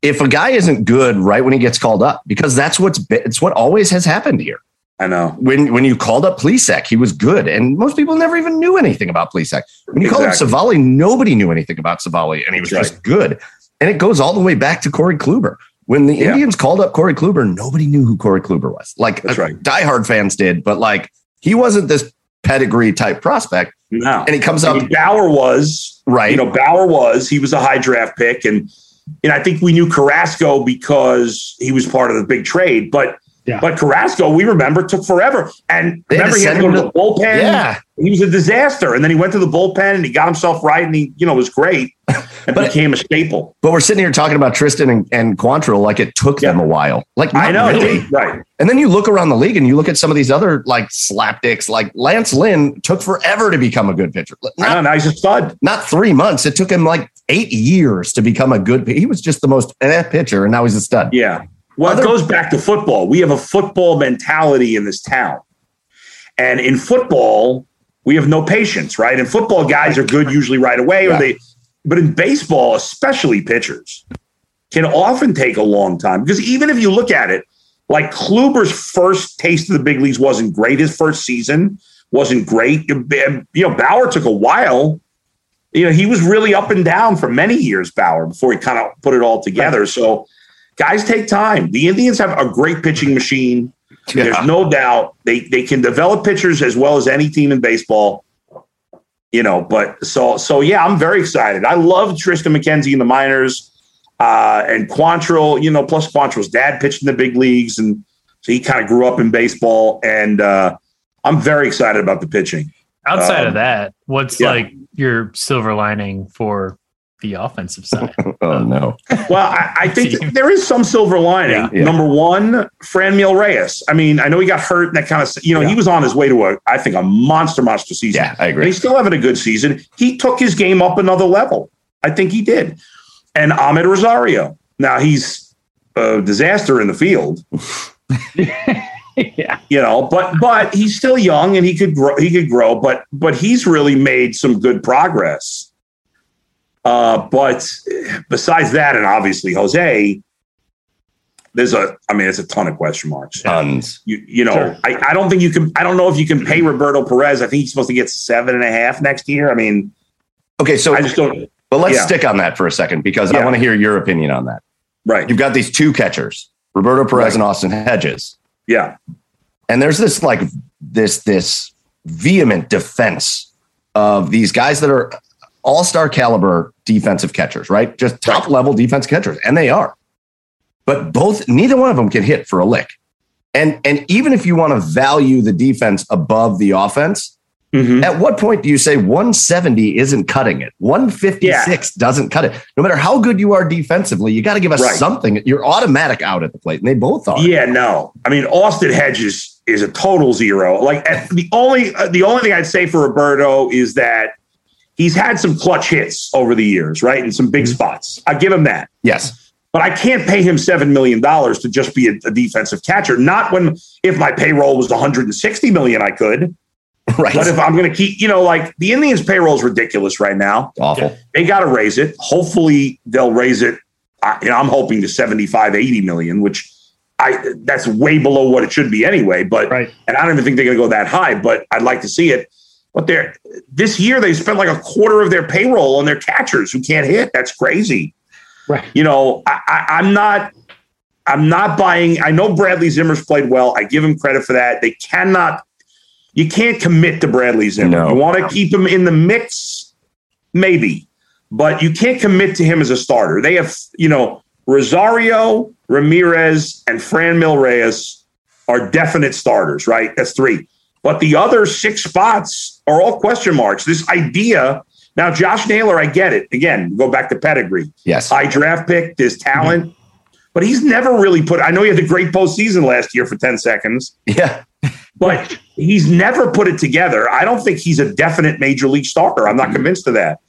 if a guy isn't good right when he gets called up, because it's what always has happened here. I know. When you called up Plesac, he was good, and most people never even knew anything about Plesac. When you called up Savali, nobody knew anything about Savali, and he was just good. And it goes all the way back to Corey Kluber. When the Indians called up Corey Kluber, nobody knew who Corey Kluber was. Like, diehard fans did, but like, he wasn't this pedigree type prospect. No. And he comes up. Bauer was he was a high draft pick, and I think we knew Carrasco because he was part of the big trade, but Yeah. But Carrasco, we remember, took forever. And remember, he had to go to the bullpen. Yeah. He was a disaster. And then he went to the bullpen and he got himself right and he, you know, was great and became a staple. But we're sitting here talking about Tristan and Quantrill like it took them a while. Like, I know. Really. Right. And then you look around the league and you look at some of these other like slapdicks, like Lance Lynn took forever to become a good pitcher. I don't know. He's a stud. Not 3 months. It took him like 8 years to become a good pitcher. He was just the most pitcher and now he's a stud. Yeah. Well, it goes back to football. We have a football mentality in this town. And in football, we have no patience, right? And football guys are good usually right away. Yeah. But in baseball, especially pitchers, can often take a long time. Because even if you look at it, like Kluber's first taste of the big leagues wasn't great. His first season wasn't great. You know, Bauer took a while. You know, he was really up and down for many years, Bauer, before he kind of put it all together. So guys take time. The Indians have a great pitching machine. Yeah. There's no doubt they can develop pitchers as well as any team in baseball, you know, but so yeah, I'm very excited. I love Tristan McKenzie in the minors and Quantrill, you know, plus Quantrill's dad pitched in the big leagues. And so he kind of grew up in baseball and I'm very excited about the pitching. Outside of that, what's like your silver lining for the offensive side? Well, I think there is some silver lining. Yeah. Number one, Franmil Reyes. I mean, I know he got hurt and that kind of, you know, he was on his way to I think a monster season. Yeah, I agree. And he's still having a good season. He took his game up another level. I think he did. And Ahmed Rosario. Now he's a disaster in the field. Yeah. You know, but he's still young and he could grow, but he's really made some good progress. But besides that, and obviously Jose, it's a ton of question marks. Tons. You know, sure. I don't think you can, I don't know if you can pay Roberto Perez. I think he's supposed to get 7.5 next year. I mean, okay. So I just don't, but let's stick on that for a second, because I want to hear your opinion on that. Right. You've got these two catchers, Roberto Perez and Austin Hedges. Yeah. And there's this, like this vehement defense of these guys that are all-star caliber defensive catchers, right? Just top-level defense catchers, and they are. But neither one of them can hit for a lick. And even if you want to value the defense above the offense, at what point do you say 170 isn't cutting it? 156 doesn't cut it. No matter how good you are defensively, you got to give us something. You're automatic out at the plate, and they both are. Yeah, no. I mean, Austin Hedges is a total zero. Like, the only thing I'd say for Roberto is that he's had some clutch hits over the years, right? And some big spots. I give him that. Yes. But I can't pay him $7 million to just be a defensive catcher. Not if my payroll was $160 million, I could. Right. But if I'm going to keep, you know, like the Indians payroll is ridiculous right now. Awful. Yeah. They got to raise it. Hopefully they'll raise it. I'm hoping to 75, 80 million, which that's way below what it should be anyway. But, and I don't even think they're going to go that high, but I'd like to see it. But this year, they spent like a quarter of their payroll on their catchers who can't hit. That's crazy. Right. You know, I'm not buying. I know Bradley Zimmer's played well. I give him credit for that. You can't commit to Bradley Zimmer. No. You want to keep him in the mix, maybe. But you can't commit to him as a starter. They have, you know, Rosario, Ramirez, and Franmil Reyes are definite starters, right? That's three. But the other six spots are all question marks. This idea. Now, Josh Naylor, I get it. Again, go back to pedigree. Yes. High draft pick, this talent. Mm-hmm. But he's never really I know he had a great postseason last year for 10 seconds. Yeah. But he's never put it together. I don't think he's a definite major league starter. I'm not convinced of that.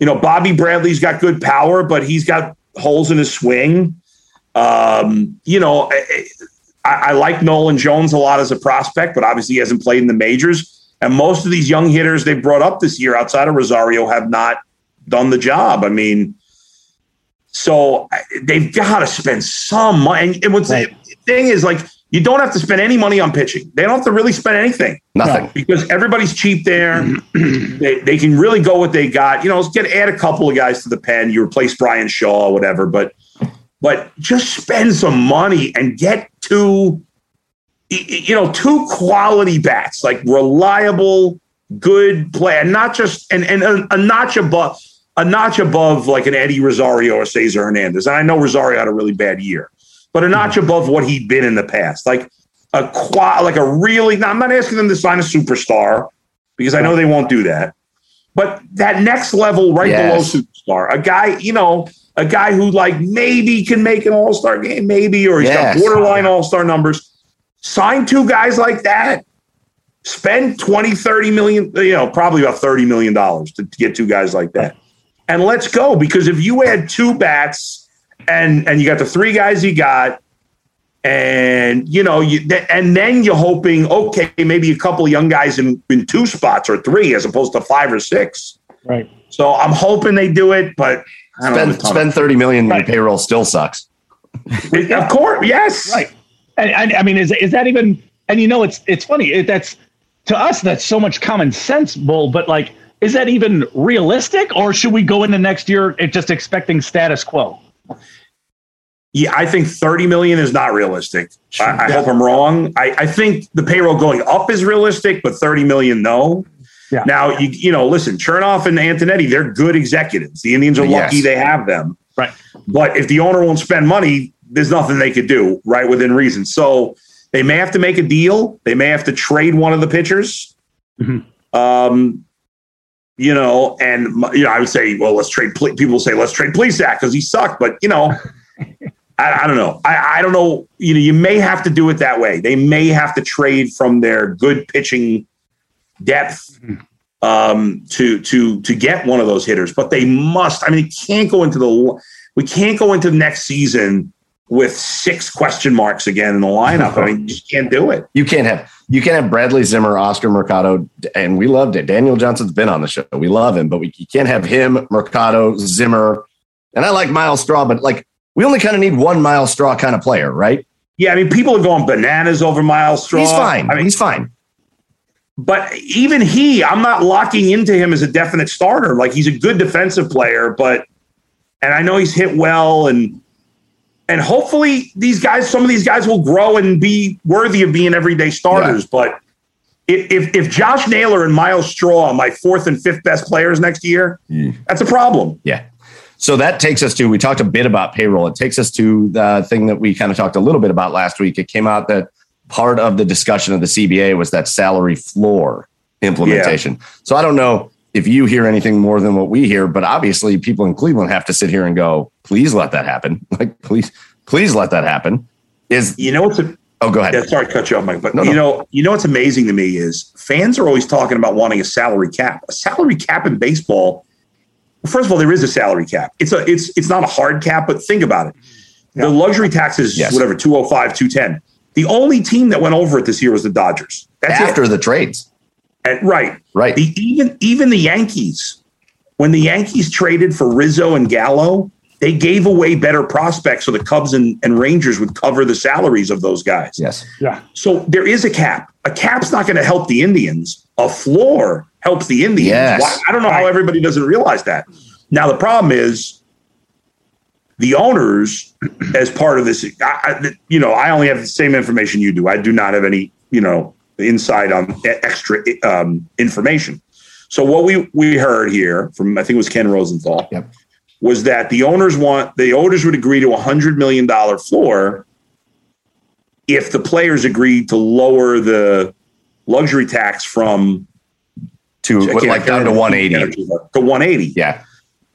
You know, Bobby Bradley's got good power, but he's got holes in his swing. You know, I like Nolan Jones a lot as a prospect, but obviously he hasn't played in the majors. And most of these young hitters they brought up this year outside of Rosario have not done the job. I mean, so they've got to spend some money. And what's the thing is, like, you don't have to spend any money on pitching. They don't have to really spend anything. Nothing. Because everybody's cheap there. They can really go what they got. You know, let's add a couple of guys to the pen. You replace Brian Shaw or whatever, but just spend some money and get two quality bats, like reliable, good play, and not just and a notch above like an Eddie Rosario or Cesar Hernandez. And I know Rosario had a really bad year, but a notch above what he'd been in the past. Like a really, I'm not asking them to sign a superstar because I know they won't do that. But that next level, right below superstar, a guy, you know, a guy who like maybe can make an all-star game, maybe, or he's got borderline all-star numbers. Sign two guys like that. Spend $20-30 million, you know, probably about $30 million to get two guys like that. And let's go, because if you had two bats and you got the three guys you got, and, you know, and then you're hoping, okay, maybe a couple of young guys in two spots or three as opposed to five or six. Right. So I'm hoping they do it, but I don't know. Spend $30 million when your payroll still sucks. Of course. Yes. Right. I mean, is that even, and you know, it's funny. That's to us, that's so much common sense, Bull, but like, is that even realistic, or should we go into next year just expecting status quo? Yeah, I think $30 million is not realistic. I hope I'm wrong. I think the payroll going up is realistic, but $30 million, no. Yeah. Now, you know, listen, Chernoff and Antonetti, they're good executives. The Indians are lucky they have them. Right. But if the owner won't spend money, there's nothing they could do, right, within reason. So they may have to make a deal. They may have to trade one of the pitchers. Mm-hmm. You know, and you know, I would say, well, let's trade. People say, let's trade Plesac because he sucked. But you know, I don't know. I don't know. You know, you may have to do it that way. They may have to trade from their good pitching depth to get one of those hitters. But they must. I mean, it can't go into we can't go into next season with six question marks again in the lineup. I mean, you just can't do it. You can't have Bradley Zimmer, Oscar Mercado, and we loved it. Daniel Johnson's been on the show. We love him, but you can't have him, Mercado, Zimmer. And I like Miles Straw, but like we only kind of need one Miles Straw kind of player, right? Yeah, I mean, people are going bananas over Miles Straw. He's fine. I mean, he's fine. But even I'm not locking into him as a definite starter. Like he's a good defensive player, but and I know he's hit well and hopefully some of these guys will grow and be worthy of being everyday starters. Yeah. But if Josh Naylor and Miles Straw are my fourth and fifth best players next year, that's a problem. Yeah. So that takes us to, we talked a bit about payroll. It takes us to the thing that we kind of talked a little bit about last week. It came out that part of the discussion of the CBA was that salary floor implementation. Yeah. So I don't know if you hear anything more than what we hear, but obviously people in Cleveland have to sit here and go, please let that happen. Like, please let that happen. Go ahead. Yeah, sorry to cut you off, Mike, but you know, what's amazing to me is fans are always talking about wanting a salary cap in baseball. Well, first of all, there is a salary cap. It's not a hard cap, but think about it. The luxury tax is whatever, 205, 210. The only team that went over it this year was the Dodgers. That's after the trades. Right. Even the Yankees, when the Yankees traded for Rizzo and Gallo, they gave away better prospects so the Cubs and Rangers would cover the salaries of those guys. Yes. Yeah. So there is a cap. A cap's not going to help the Indians. A floor helps the Indians. Yes. Why, I don't know how everybody doesn't realize that. Now, the problem is the owners, as part of this, I only have the same information you do. I do not have any, you know, insight on extra information. So what we heard here from, I think it was Ken Rosenthal, was that the owners would agree to $100 million floor if the players agreed to lower the luxury tax down to 180. To 180. Yeah.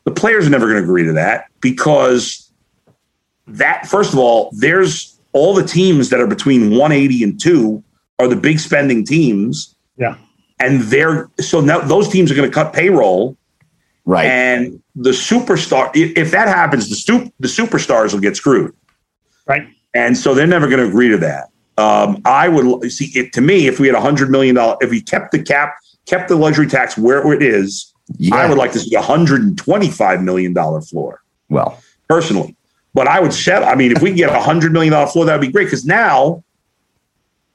The players are never going to agree to that because first of all, there's all the teams that are between 180 and 2 are the big spending teams. Yeah. And so now those teams are going to cut payroll. Right. And the superstar, if that happens, the superstars will get screwed. Right. And so they're never going to agree to that. I would see it to me, if we had $100 million, if we kept the cap, kept the luxury tax where it is, I would like to see $125 million floor. Well, personally, but if we can get $100 million floor, that'd be great. Because now,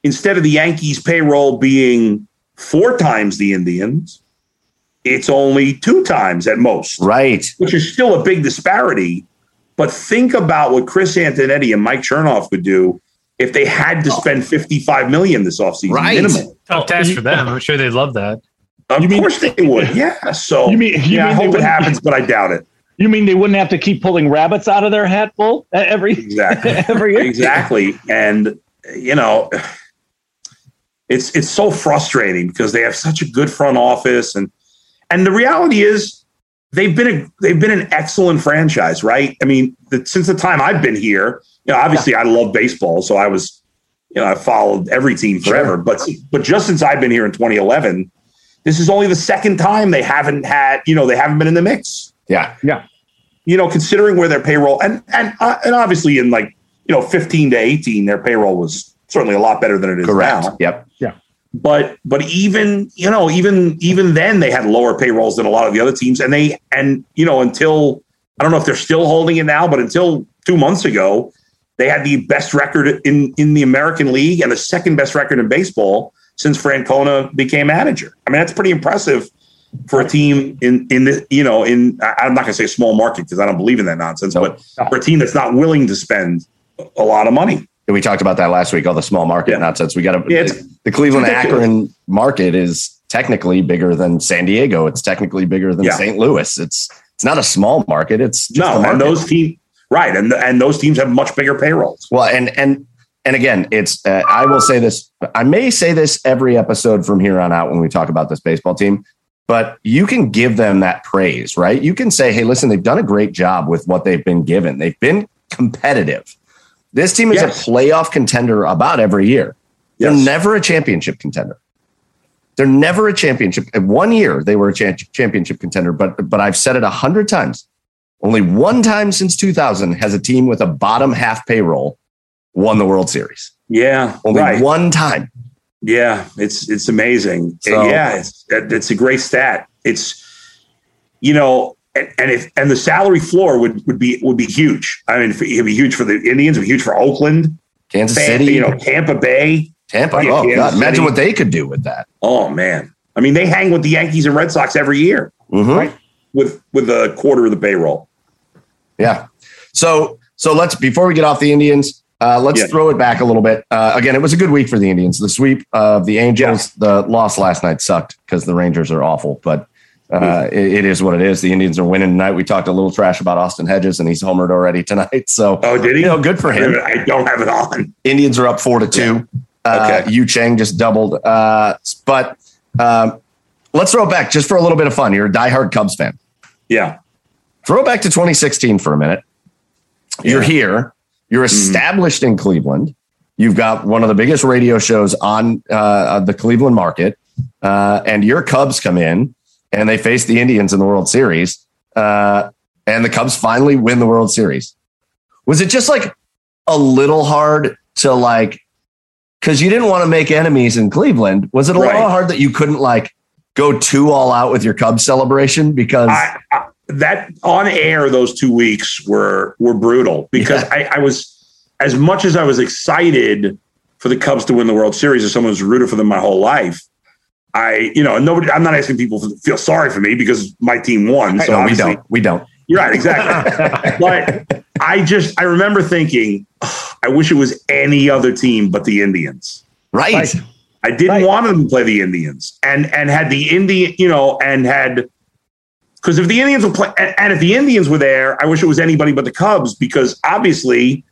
instead of the Yankees' payroll being 4 times the Indians, it's only 2 times at most. Right. Which is still a big disparity. But think about what Chris Antonetti and Mike Chernoff would do if they had to spend $55 million this offseason. Right. Minimum. Tough task for them. I'm sure they'd love that. Of course they would. Yeah. So I hope it happens, but I doubt it. You mean they wouldn't have to keep pulling rabbits out of their hat bowl every year? Exactly. And, you know, it's so frustrating because they have such a good front office. And the reality is they've been an excellent franchise, right? I mean, since the time I've been here, you know, obviously I love baseball. So I was, you know, I followed every team forever. Sure. But just since I've been here in 2011, this is only the second time they haven't had, you know, they haven't been in the mix. Yeah. Yeah. You know, considering where their payroll and obviously in, like, you know, 15 to 18, their payroll was certainly a lot better than it is now. Yep. Yeah. But even, you know, even then they had lower payrolls than a lot of the other teams. And you know, until, I don't know if they're still holding it now, but until 2 months ago, they had the best record in the American League and the second best record in baseball since Francona became manager. I mean, that's pretty impressive for a team in I'm not going to say small market because I don't believe in that nonsense, but for a team that's not willing to spend a lot of money. And we talked about that last week, all the small market nonsense. We got the Cleveland Akron market is technically bigger than San Diego. It's technically bigger than St. Louis. It's not a small market. It's just a market. And those teams, right. And those teams have much bigger payrolls. Well, and again, it's I will say this. I may say this every episode from here on out when we talk about this baseball team, but you can give them that praise, right? You can say, hey, listen, they've done a great job with what they've been given. They've been competitive. This team is a playoff contender about every year. Yes. They're never a championship contender. They're never a championship. 1 year they were a championship contender, but I've said it 100 times. Only one time since 2000 has a team with a bottom half payroll won the World Series. Yeah. Only one time. Yeah. It's amazing. So, it's a great stat. It's, you know, and the salary floor would be huge. I mean, it'd be huge for the Indians, it'd be huge for Oakland, Kansas City, you know, Tampa Bay. Oh, God. Imagine what they could do with that. Oh man. I mean, they hang with the Yankees and Red Sox every year, right? With a quarter of the payroll. Yeah. So let's, before we get off the Indians, let's throw it back a little bit. Again, it was a good week for the Indians. The sweep of the Angels, the loss last night sucked because the Rangers are awful, but it is what it is. The Indians are winning tonight. We talked a little trash about Austin Hedges, and he's homered already tonight. So, oh, did he? You know, good for him. I don't have it on. Indians are up 4-2. Yu Chang just doubled. But let's throw it back just for a little bit of fun. You're a diehard Cubs fan. Yeah. Throw it back to 2016 for a minute. Yeah. You're here. You're established in Cleveland. You've got one of the biggest radio shows on the Cleveland market. And your Cubs come in and they face the Indians in the World Series. And the Cubs finally win the World Series. Was it just like a little hard to like, because you didn't want to make enemies in Cleveland. Was it a little hard that you couldn't like go too all out with your Cubs celebration? Because that on air, those 2 weeks were brutal because I was, as much as I was excited for the Cubs to win the World Series as someone who's rooted for them my whole life, I'm not asking people to feel sorry for me because my team won. So we don't. You're right. Exactly. But I remember thinking, I wish it was any other team but the Indians. Right. I didn't want them to play the Indians and had the Indian, you know, and had, because if the Indians were if the Indians were there, I wish it was anybody but the Cubs, because obviously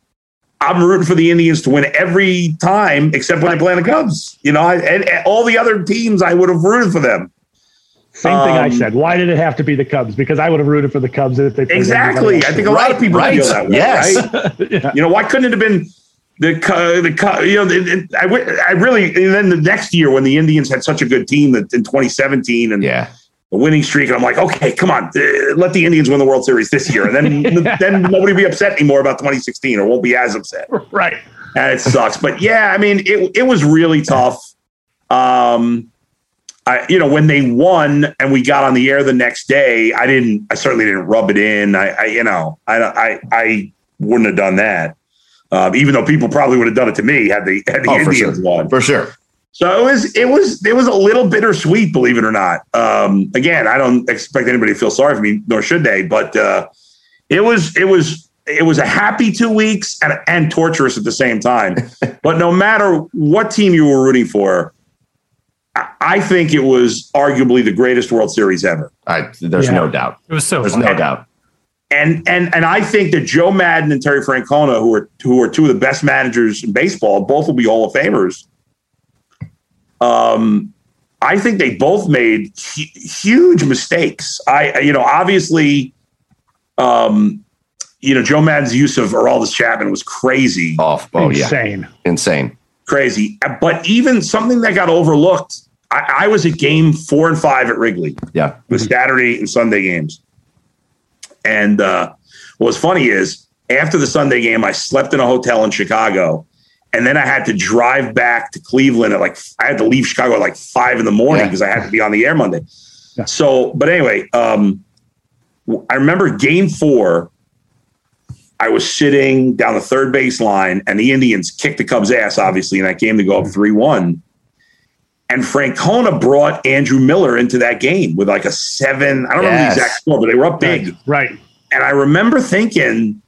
I'm rooting for the Indians to win every time except when I play the Cubs. You know, and all the other teams, I would have rooted for them. Same thing I said. Why did it have to be the Cubs? Because I would have rooted for the Cubs if they played. Exactly. I think a lot of people feel that way. Yes. Right? You know, why couldn't it have been the you know, and then the next year when the Indians had such a good team that in 2017 and a winning streak, and I'm like, okay, come on, let the Indians win the World Series this year, and then then nobody will be upset anymore about 2016, or won't be as upset, right? And it sucks, but I mean, it was really tough. I, you know, when they won and we got on the air the next day, I certainly didn't rub it in. I wouldn't have done that, even though people probably would have done it to me had the Indians won for sure. So it was a little bittersweet, believe it or not. Again, I don't expect anybody to feel sorry for me, nor should they. But it was a happy 2 weeks and torturous at the same time. But no matter what team you were rooting for, I think it was arguably the greatest World Series ever. There's no doubt. It was so fun. There's no doubt. And I think that Joe Madden and Terry Francona, who are two of the best managers in baseball, both will be Hall of Famers. I think they both made huge mistakes. Obviously, Joe Madden's use of Aroldis Chapman was crazy. Insane. Crazy. But even something that got overlooked, I was at game 4 and 5 at Wrigley. Yeah. It was Saturday and Sunday games. And what was funny is after the Sunday game, I slept in a hotel in Chicago, and then I had to drive back to Cleveland I had to leave Chicago at 5 a.m. because I had to be on the air Monday. Yeah. So, but anyway, I remember game 4, I was sitting down the third baseline, and the Indians kicked the Cubs' ass, obviously, in that game to go up 3-1. And Francona brought Andrew Miller into that game with a 7. I don't remember the exact score, but they were up big. Right. And I remember thinking,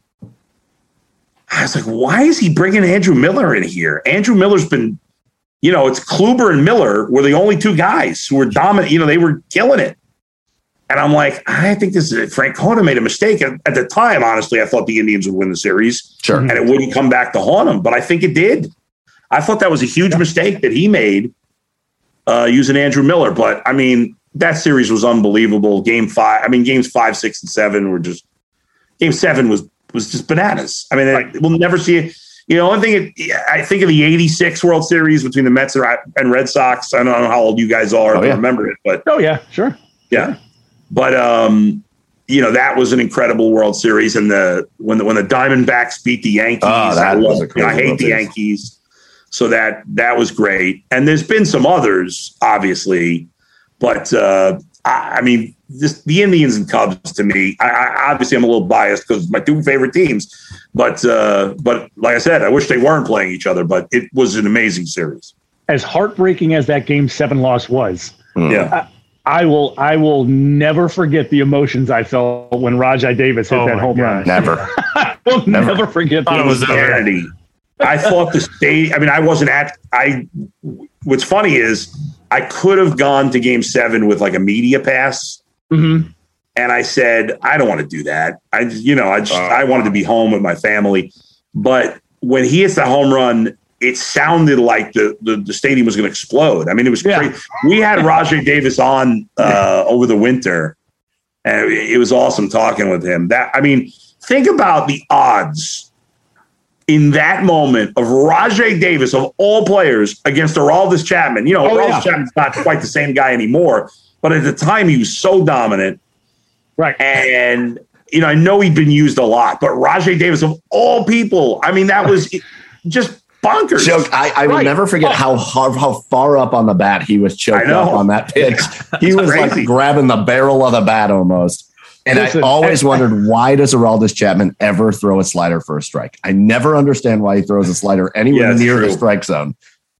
I was like, why is he bringing Andrew Miller in here? Andrew Miller's been, it's Kluber and Miller were the only two guys who were dominant. They were killing it. And I'm like, I think this is it. Francona made a mistake. At the time, honestly, I thought the Indians would win the series. Sure. And it wouldn't come back to haunt them. But I think it did. I thought that was a huge mistake that he made. Using Andrew Miller. But I mean, that series was unbelievable. Games 5, 6, and 7 were just. Game 7 was just bananas. I mean, we'll never see it. I think of the '86 World Series between the Mets and Red Sox. I don't know how old you guys are. I remember it, but sure. But that was an incredible World Series, and when the Diamondbacks beat the Yankees, I hate the Yankees. So that was great. And there's been some others, obviously. But, the Indians and Cubs, to me, obviously I'm a little biased because my two favorite teams. But like I said, I wish they weren't playing each other. But it was an amazing series. As heartbreaking as that Game 7 loss was, I will never forget the emotions I felt when Rajai Davis hit that home run. Never. I will never forget that. It was insanity. I thought the state. I mean, I wasn't at. What's funny is I could have gone to Game 7 with a media pass, and I said I don't want to do that. I wanted to be home with my family. But when he hits the home run, it sounded like the stadium was going to explode. I mean, it was crazy. We had Rajai Davis on over the winter, and it was awesome talking with him. Think about the odds. In that moment of Rajai Davis, of all players, against Aroldis Chapman. Aroldis Chapman's not quite the same guy anymore, but at the time he was so dominant. Right. And, I know he'd been used a lot, but Rajai Davis, of all people, that was just bonkers. Joke. I will never forget how far up on the bat he was choked up on that pitch. He was crazy. Grabbing the barrel of the bat almost. And listen, I always wondered, why does Aroldis Chapman ever throw a slider for a strike? I never understand why he throws a slider anywhere near the strike zone,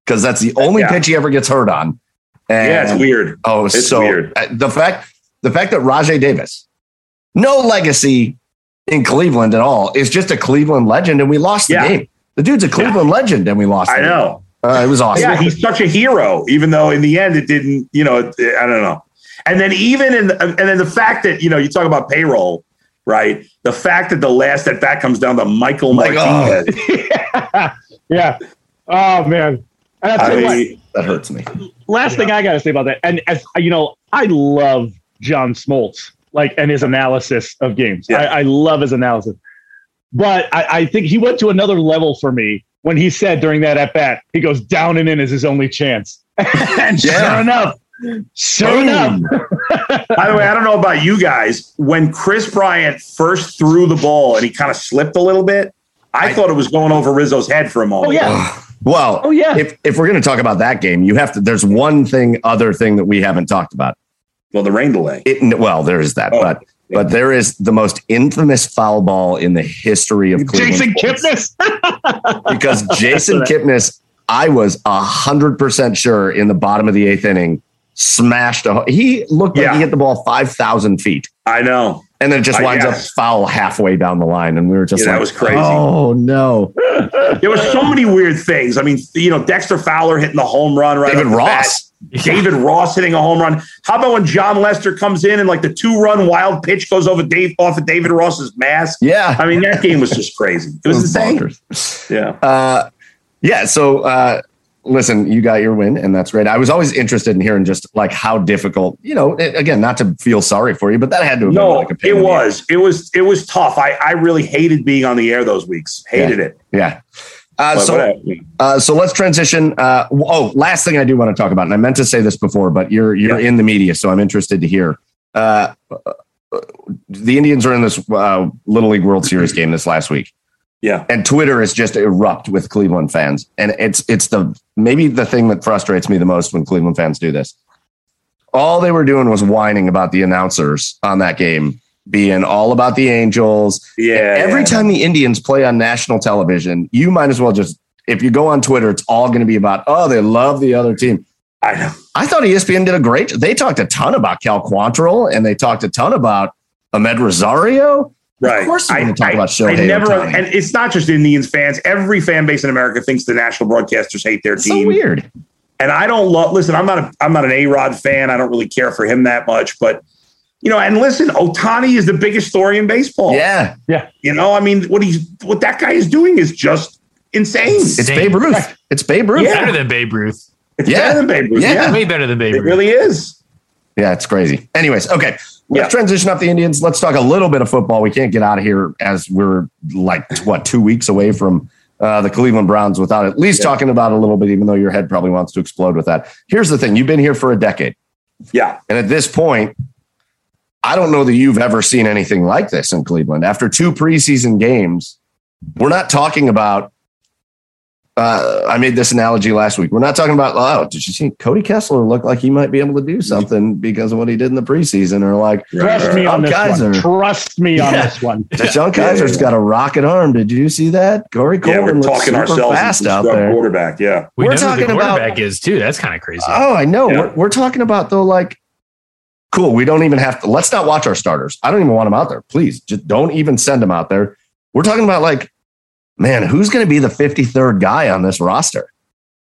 because that's the only pitch he ever gets hurt on. And, it's weird. Oh, it's so weird. The fact that Rajai Davis, no legacy in Cleveland at all, is just a Cleveland legend, and we lost the game. The dude's a Cleveland legend, and we lost the game. I know. It was awesome. Yeah, he's such a hero, even though in the end it didn't, I don't know. And then the fact that, you talk about payroll, right? The fact that the last at bat comes down to Michael Martinez. Oh man. And that hurts me. Last thing I got to say about that. And I love John Smoltz, and his analysis of games. Yeah. I love his analysis, but I think he went to another level for me when he said during that at bat, he goes, down and in is his only chance. And sure enough. By the way, I don't know about you guys. When Chris Bryant first threw the ball and he kind of slipped a little bit, I thought it was going over Rizzo's head for a moment. Oh, yeah. Well, if we're going to talk about that game, you have to. There's other thing that we haven't talked about. Well, the rain delay. There is that. But there is the most infamous foul ball in the history of Cleveland. Jason Kipnis. Because Jason Kipnis, I was 100% sure in the bottom of the 8th inning, smashed he looked like he hit the ball 5,000 feet. I know. And then it just winds up foul halfway down the line. And we were just that was crazy. Oh no. There were so many weird things. Dexter Fowler hitting the home run, right? David Ross. David Ross hitting a home run. How about when John Lester comes in and like the 2-run wild pitch goes over off of David Ross's mask? Yeah. I mean, that game was just crazy. It was insane. Yeah. So, listen, you got your win, and that's great. I was always interested in hearing just like how difficult, you know, again, not to feel sorry for you, but that had to have been like a pain. It was tough. I really hated being on the air those weeks. Hated it. Yeah. So let's transition. Last thing I do want to talk about, and I meant to say this before, but you're in the media, so I'm interested to hear. The Indians are in this Little League World Series game this last week. Yeah. And Twitter is just erupt with Cleveland fans. And it's maybe the thing that frustrates me the most when Cleveland fans do this. All they were doing was whining about the announcers on that game being all about the Angels. Yeah. And every time the Indians play on national television, you might as well just, if you go on Twitter, it's all going to be about, oh, they love the other team. I know. I thought ESPN did a great job. They talked a ton about Cal Quantrill and they talked a ton about Ahmed Rosario. Right. Of course, I never, and it's not just Indians fans. Every fan base in America thinks the national broadcasters hate their team. So weird. And I don't listen. I'm not an A-Rod fan. I don't really care for him that much. But you know, and listen, Ohtani is the biggest story in baseball. Yeah, yeah. You know, I mean, what that guy is doing is just insane. It's Babe Ruth. It's Babe Ruth. Yeah. Better than Babe Ruth. It's better than Babe Ruth. Yeah, way better than Babe Ruth. It really is. Yeah, it's crazy. Anyways, okay. Let's transition off the Indians. Let's talk a little bit of football. We can't get out of here as we're like, 2 weeks away from the Cleveland Browns without at least talking about a little bit, even though your head probably wants to explode with that. Here's the thing. You've been here for a decade. Yeah. And at this point, I don't know that you've ever seen anything like this in Cleveland. After 2 preseason games, we're not talking about, I made this analogy last week. We're not talking about, did you see Cody Kessler look like he might be able to do something because of what he did in the preseason? Or like, trust me on this one. Deshaun Kaiser's got a rocket arm. Did you see that? Corey Coleman looks super fast out there. Quarterback, yeah. We're talking about quarterback is too. That's kind of crazy. Oh, I know. Yeah. We're talking about though, like, cool. We don't even have to. Let's not watch our starters. I don't even want them out there. Please, just don't even send them out there. We're talking about like. Man, who's going to be the 53rd guy on this roster?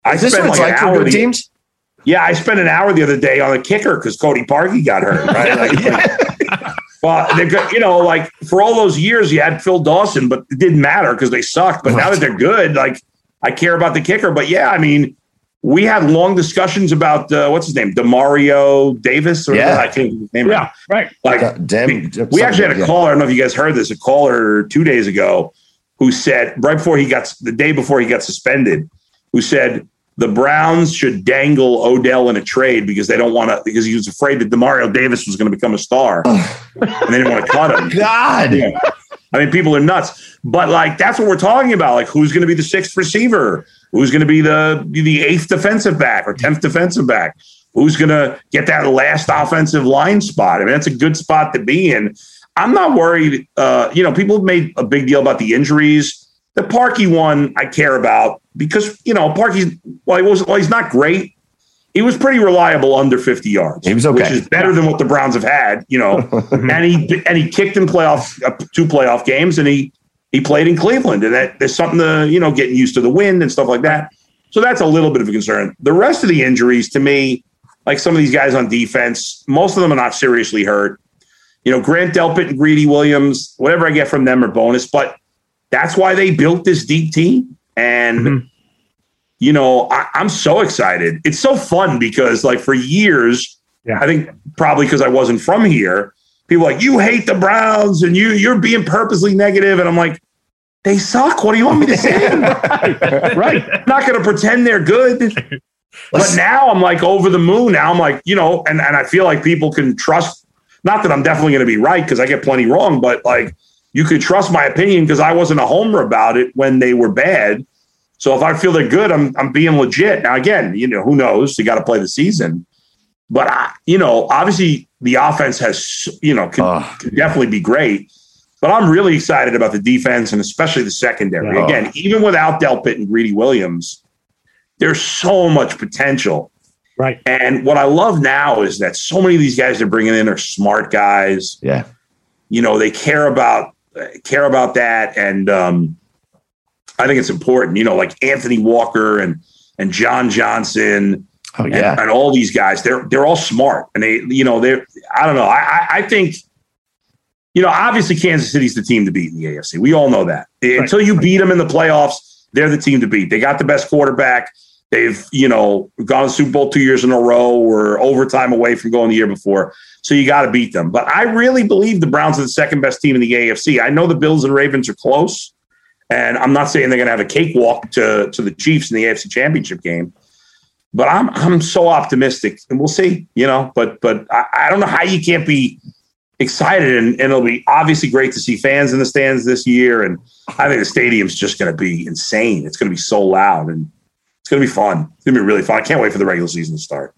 Is this what it's like for good teams? Yeah, I spent an hour the other day on a kicker because Cody Parkey got hurt. Right? Like for all those years you had Phil Dawson, but it didn't matter because they sucked. But now that they're good, like I care about the kicker. But yeah, I mean, we had long discussions about what's his name, DeMario Davis. I can't remember his name. Yeah, right. Like we actually had a caller. I don't know if you guys heard this. A caller 2 days ago. Who said the day before he got suspended? Who said the Browns should dangle Odell in a trade because he was afraid that DeMario Davis was going to become a star, and they didn't want to cut him. God, yeah. I mean, people are nuts. But like that's what we're talking about. Like, who's going to be the 6th receiver? Who's going to be the 8th defensive back or 10th defensive back? Who's going to get that last offensive line spot? I mean, that's a good spot to be in. I'm not worried. People have made a big deal about the injuries. The Parkey one I care about because, you know, Parkey's, he's not great. He was pretty reliable under 50 yards. He was okay. Which is better than what the Browns have had, you know. and he kicked in playoff, 2 playoff games, and he played in Cleveland. And that there's something to, you know, getting used to the wind and stuff like that. So that's a little bit of a concern. The rest of the injuries to me, like some of these guys on defense, most of them are not seriously hurt. You know, Grant Delpit and Greedy Williams, whatever I get from them are bonus, but that's why they built this deep team. And, you know, I'm so excited. It's so fun because, like, for years, I think probably because I wasn't from here, people were like, you hate the Browns and you're being purposely negative. And I'm like, they suck. What do you want me to say? Right. I'm not going to pretend they're good. But now I'm like over the moon. Now I'm like, you know, and I feel like people can trust. Not that I'm definitely going to be right because I get plenty wrong, but like you could trust my opinion because I wasn't a homer about it when they were bad. So if I feel they're good, I'm being legit. Now, again, you know, who knows? You got to play the season. But, obviously the offense has, you know, can definitely be great. But I'm really excited about the defense and especially the secondary. Oh. Again, even without Delpit and Greedy Williams, there's so much potential. Right. And what I love now is that so many of these guys they're bringing in are smart guys. Yeah. You know, they care about that. And I think it's important, you know, like Anthony Walker and John Johnson Oh yeah. And all these guys, they're all smart, and they, you know, they're, I don't know. I think, you know, obviously Kansas City's the team to beat in the AFC. We all know that. Right. Until you beat them in the playoffs, they're the team to beat. They got the best quarterback. They've, you know, gone to the Super Bowl 2 years in a row, or overtime away from going the year before. So you got to beat them. But I really believe the Browns are the second best team in the AFC. I know the Bills and Ravens are close, and I'm not saying they're going to have a cakewalk to the Chiefs in the AFC Championship game. But I'm so optimistic, and we'll see, you know. But I don't know how you can't be excited, and it'll be obviously great to see fans in the stands this year. And I think the stadium's just going to be insane. It's going to be so loud, and it's going to be fun. It's going to be really fun. I can't wait for the regular season to start.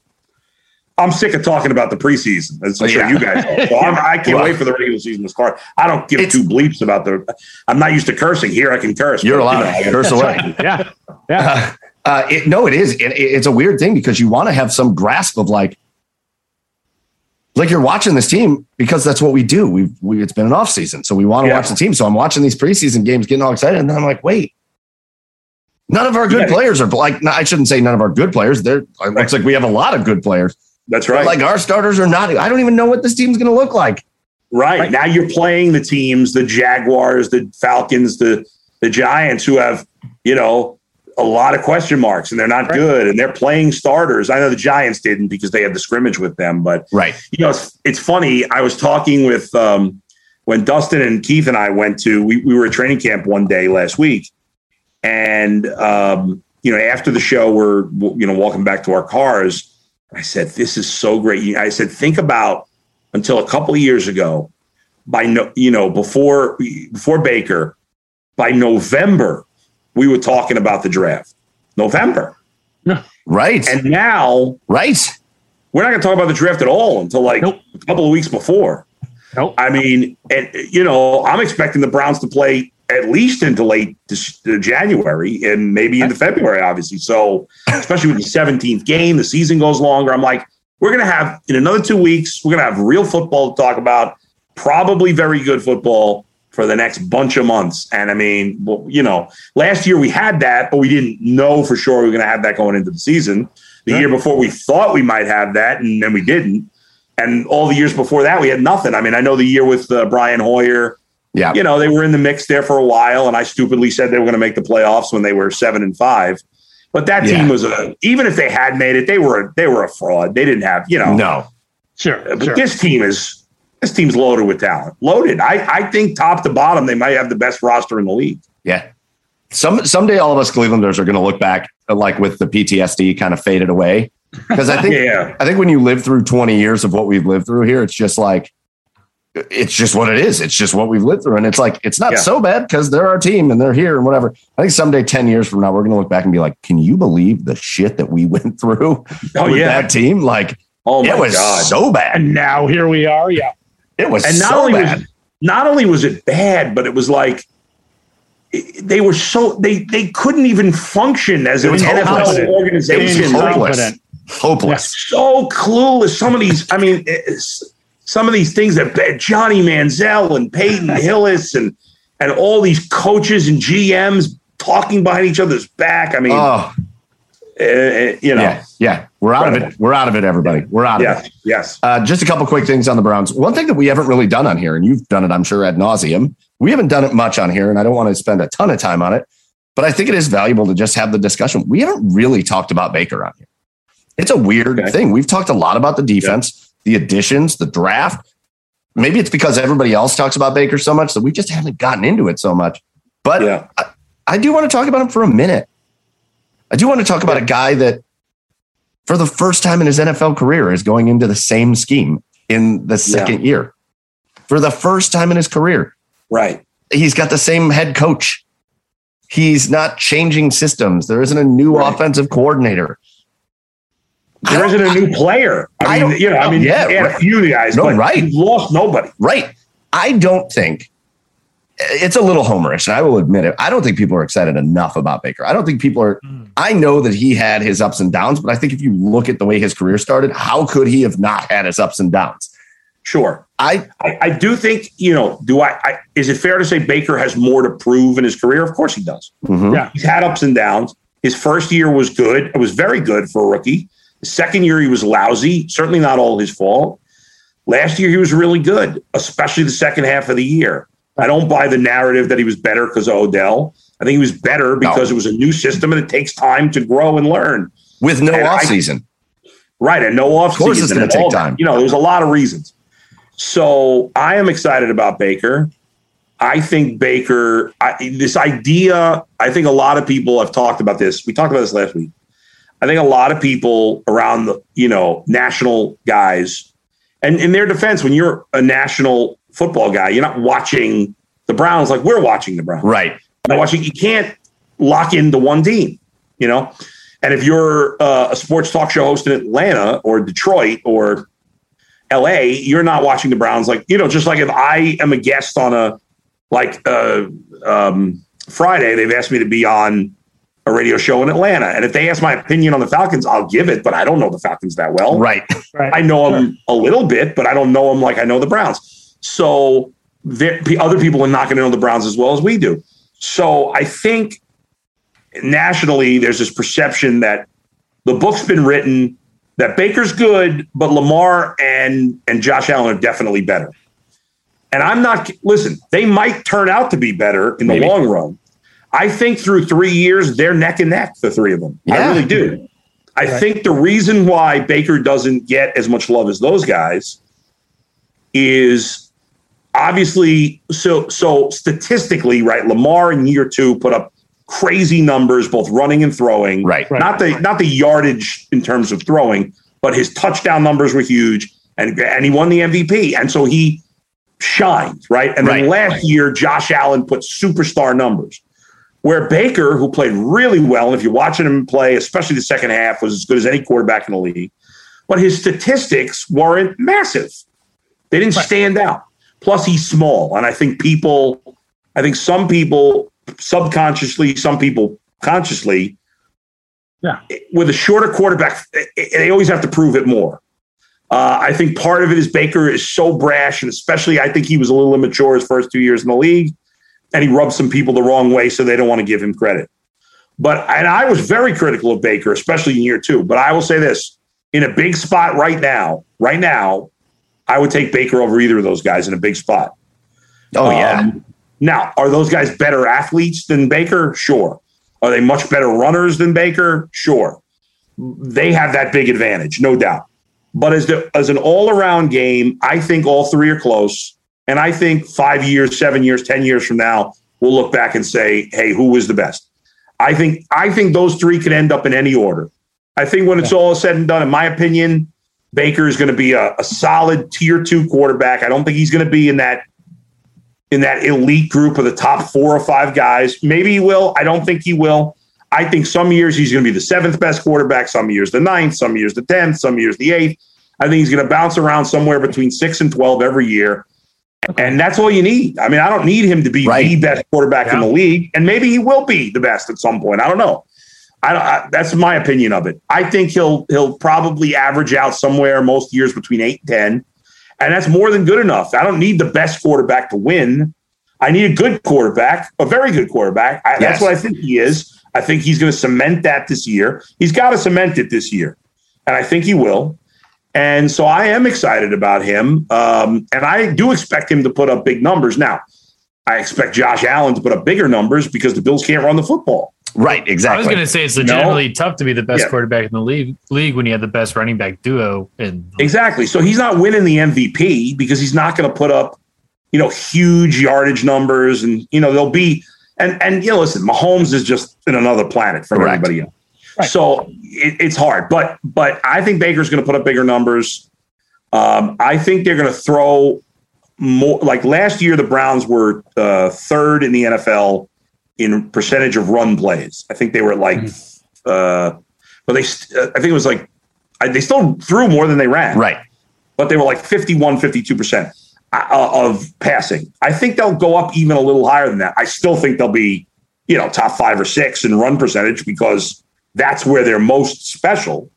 I'm sick of talking about the preseason, as I'm sure you guys are. So I can't wait for the regular season to start. I don't give two bleeps about the – I'm not used to cursing. Here I can curse. You're allowed to curse away. Yeah, yeah. It is. It's a weird thing because you want to have some grasp of like you're watching this team because that's what we do. It's been an off season, so we want to watch the team. So I'm watching these preseason games, getting all excited, and then I'm like, wait, none of our good players are like. I shouldn't say none of our good players. There looks like we have a lot of good players. That's right. But like our starters are not. I don't even know what this team's going to look like. Right now, you're playing the teams: the Jaguars, the Falcons, the Giants, who have, you know, a lot of question marks, and they're not good, and they're playing starters. I know the Giants didn't because they had the scrimmage with them, but you know, it's funny. I was talking with when Dustin and Keith and I went to, we were at training camp one day last week, and you know, after the show, we're, you know, walking back to our cars. I said, this is so great. I said, think about until a couple of years ago, before Baker, by November, we were talking about the draft. November. Right. And now we're not going to talk about the draft at all until like a couple of weeks before. I mean, and you know, I'm expecting the Browns to play at least into late January and maybe into February, obviously. So especially with the 17th game, the season goes longer. I'm like, we're going to have, in another 2 weeks, we're going to have real football to talk about, probably very good football, for the next bunch of months. And I mean, well, you know, last year we had that, but we didn't know for sure we were going to have that going into the season. The year before we thought we might have that, and then we didn't. And all the years before that, we had nothing. I mean, I know the year with Brian Hoyer, you know, they were in the mix there for a while, and I stupidly said they were going to make the playoffs when they were 7-5. But that team was even if they had made it, they were a fraud. They didn't have, you know. But this team is. This team's loaded with talent. Loaded. I think top to bottom, they might have the best roster in the league. Yeah. Someday all of us Clevelanders are going to look back like with the PTSD kind of faded away. Because I think I think when you live through 20 years of what we've lived through here, it's just like, it's just what it is. It's just what we've lived through. And it's like, it's not so bad because they're our team and they're here and whatever. I think someday 10 years from now, we're going to look back and be like, can you believe the shit that we went through with that team? Like, it was so bad. And now here we are. It was bad. Not only was it bad, but it was like they were so they couldn't even function as an NFL organization. It was hopeless, so clueless. Some of these, I mean, some of these things that Johnny Manziel and Peyton Hillis and all these coaches and GMs talking behind each other's back. I mean, you know, we're out of it. We're out of it, everybody. We're out of it. Yes. Just a couple quick things on the Browns. One thing that we haven't really done on here, and you've done it, I'm sure, ad nauseum. We haven't done it much on here, and I don't want to spend a ton of time on it, but I think it is valuable to just have the discussion. We haven't really talked about Baker on here. It's a weird thing. We've talked a lot about the defense, the additions, the draft. Maybe it's because everybody else talks about Baker so much that we just haven't gotten into it so much. But I do want to talk about him for a minute. I do want to talk about a guy that, for the first time in his NFL career, is going into the same scheme in the second year. For the first time in his career. Right. He's got the same head coach. He's not changing systems. There isn't a new offensive coordinator. There isn't a new player. I mean, you know, a few guys, but you lost nobody. Right. I don't think. It's a little homerish, and I will admit it. I don't think people are excited enough about Baker. I don't think people are. I know that he had his ups and downs, but I think if you look at the way his career started, how could he have not had his ups and downs? Sure. I do think, you know, is it fair to say Baker has more to prove in his career? Of course he does. Mm-hmm. Yeah. He's had ups and downs. His first year was good. It was very good for a rookie. The second year, he was lousy, certainly not all his fault. Last year, he was really good, especially the second half of the year. I don't buy the narrative that he was better because of Odell. I think he was better because it was a new system and it takes time to grow and learn. With no offseason. Right, and no offseason. Of course it's going to take time. You know, there's a lot of reasons. So I am excited about Baker. I think Baker, I think a lot of people have talked about this. We talked about this last week. I think a lot of people around the, you know, national guys, and in their defense, when you're a national football guy, you're not watching the Browns like we're watching the Browns. Right. You're not watching, you can't lock into one team, you know? And if you're a sports talk show host in Atlanta or Detroit or LA, you're not watching the Browns like, you know, just like if I am a guest on a, like Friday, they've asked me to be on a radio show in Atlanta. And if they ask my opinion on the Falcons, I'll give it, but I don't know the Falcons that well. Right. I know them a little bit, but I don't know them like I know the Browns. So other people are not going to know the Browns as well as we do. So I think nationally, there's this perception that the book's been written, that Baker's good, but Lamar and Josh Allen are definitely better. And I'm not – listen, they might turn out to be better in the long run. I think through 3 years, they're neck and neck, the three of them. Yeah. I really do. I think the reason why Baker doesn't get as much love as those guys is obviously – so statistically, right, Lamar in year two put up crazy numbers, both running and throwing. Right. Not the yardage in terms of throwing, but his touchdown numbers were huge, and he won the MVP. And so he – shined, right? And then last year, Josh Allen put superstar numbers. Where Baker, who played really well, and if you're watching him play, especially the second half, was as good as any quarterback in the league, but his statistics weren't massive. They didn't stand out. Plus, he's small. And I think some people subconsciously, some people consciously, with a shorter quarterback, they always have to prove it more. I think part of it is Baker is so brash, and especially I think he was a little immature his first 2 years in the league, and he rubbed some people the wrong way, so they don't want to give him credit. And I was very critical of Baker, especially in year two. But I will say this, in a big spot right now, I would take Baker over either of those guys in a big spot. Oh, yeah. Now, are those guys better athletes than Baker? Sure. Are they much better runners than Baker? Sure. They have that big advantage, no doubt. But as an all-around game, I think all three are close. And I think 5 years, 7 years, 10 years from now, we'll look back and say, hey, who was the best? I think those three could end up in any order. I think when it's all said and done, in my opinion, Baker is going to be a solid tier two quarterback. I don't think he's going to be in that elite group of the top four or five guys. Maybe he will. I don't think he will. I think some years he's going to be the seventh best quarterback, some years the ninth, some years the 10th, some years the eighth. I think he's going to bounce around somewhere between 6 and 12 every year. Okay. And that's all you need. I mean, I don't need him to be the best quarterback in the league. And maybe he will be the best at some point. I don't know. That's my opinion of it. I think he'll probably average out somewhere most years between 8 and 10. And that's more than good enough. I don't need the best quarterback to win. I need a good quarterback, a very good quarterback. That's what I think he is. I think he's going to cement that this year. He's got to cement it this year, and I think he will. And so I am excited about him, and I do expect him to put up big numbers. Now, I expect Josh Allen to put up bigger numbers because the Bills can't run the football. Right, exactly. I was going to say it's legitimately tough to be the best quarterback in the league when you have the best running back duo. Exactly. So he's not winning the MVP because he's not going to put up, you know, huge yardage numbers, and you know they'll be. And you know, listen, Mahomes is just in another planet from everybody else. Right. So it's hard. But I think Baker's going to put up bigger numbers. I think they're going to throw more. Like last year, the Browns were third in the NFL in percentage of run plays. I think they were like I think it was like they still threw more than they ran. Right. But they were like 51, 52%. Of passing. I think they'll go up even a little higher than that. I still think they'll be, you know, top 5 or 6 in run percentage because that's where they're most special.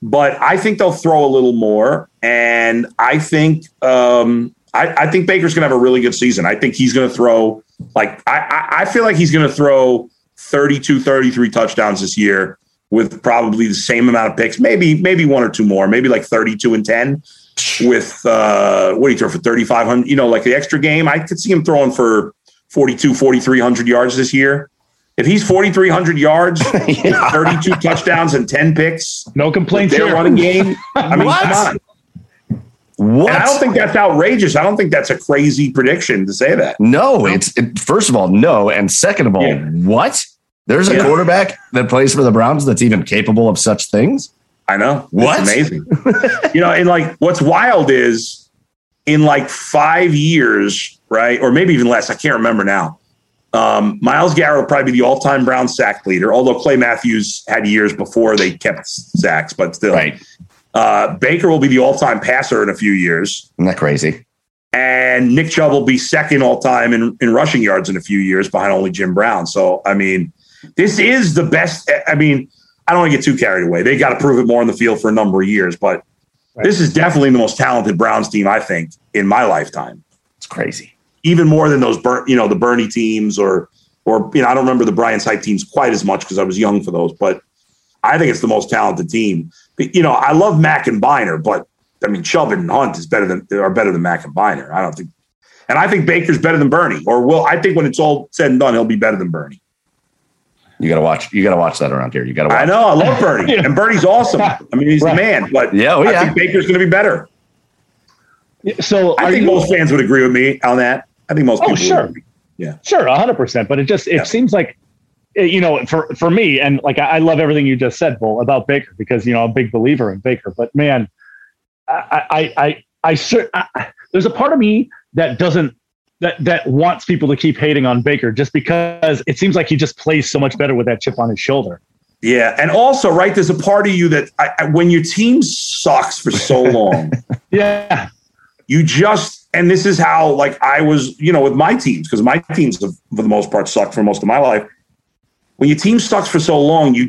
But I think they'll throw a little more. And I think I think Baker's going to have a really good season. I think he's going to throw like I feel like he's going to throw 32, 33 touchdowns this year with probably the same amount of picks, maybe one or two more, maybe like 32 and 10 with, what do you throw for 3,500, like the extra game. I could see him throwing for 4,300 yards this year. If he's 4,300 yards, 32 touchdowns and 10 picks. No complaints here. They're running game. I mean, come on. What? And I don't think that's outrageous. I don't think that's a crazy prediction to say that. No, it's first of all, no. And second of all, what? There's a quarterback that plays for the Browns that's even capable of such things? I know. What? It's amazing. And what's wild is in 5 years, right? Or maybe even less. I can't remember now. Myles Garrett will probably be the all-time Brown sack leader, although Clay Matthews had years before they kept sacks, but still. Right. Baker will be the all-time passer in a few years. Isn't that crazy? And Nick Chubb will be second all-time in rushing yards in a few years behind only Jim Brown. So, I mean, this is the best. I mean, I don't want to get too carried away. They got to prove it more on the field for a number of years, but this is definitely the most talented Browns team, I think, in my lifetime. It's crazy. Even more than those, the Bernie teams or I don't remember the Brian Sipe teams quite as much because I was young for those, but I think it's the most talented team. But, I love Mack and Biner, but I mean, Chubb and Hunt are better than Mack and Biner. I don't think, and I think Baker's better than Bernie, I think when it's all said and done, he'll be better than Bernie. You gotta watch that around here. I know. I love Bernie, and Bernie's awesome. I mean, he's the man. But I think Baker's gonna be better. So I think most fans would agree with me on that. I think most people. Sure. Yeah. Sure. 100%. But it seems like, for me, and I love everything you just said, Bull, about Baker, because, I'm a big believer in Baker, but man, I there's a part of me that that wants people to keep hating on Baker just because it seems like he just plays so much better with that chip on his shoulder. Yeah. And also, right. There's a part of you that when your team sucks for so long, you just, and this is how, I was, with my teams, because my teams, for the most part, sucked for most of my life. When your team sucks for so long, you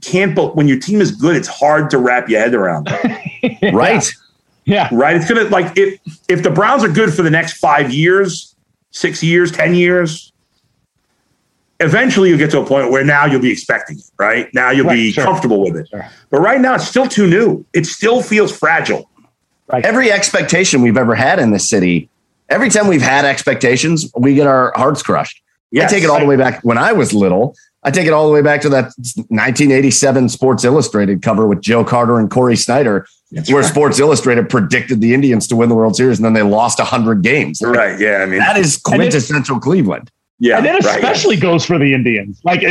can't, but when your team is good, it's hard to wrap your head around. Right? Yeah. Right? It's going to, if the Browns are good for the next 5 years, 6 years, 10 years, eventually you'll get to a point where now you'll be expecting it, right? Now you'll be comfortable with it. Sure. But right now, it's still too new. It still feels fragile. Right. Every expectation we've ever had in this city, every time we've had expectations, we get our hearts crushed. Yes. I take it all the way back when I was little. I take it all the way back to that 1987 Sports Illustrated cover with Joe Carter and Corey Snyder, where Sports Illustrated predicted the Indians to win the World Series, and then they lost 100 games. Right, yeah. I mean, that is quintessential Cleveland. Yeah, and it especially goes for the Indians. Whenever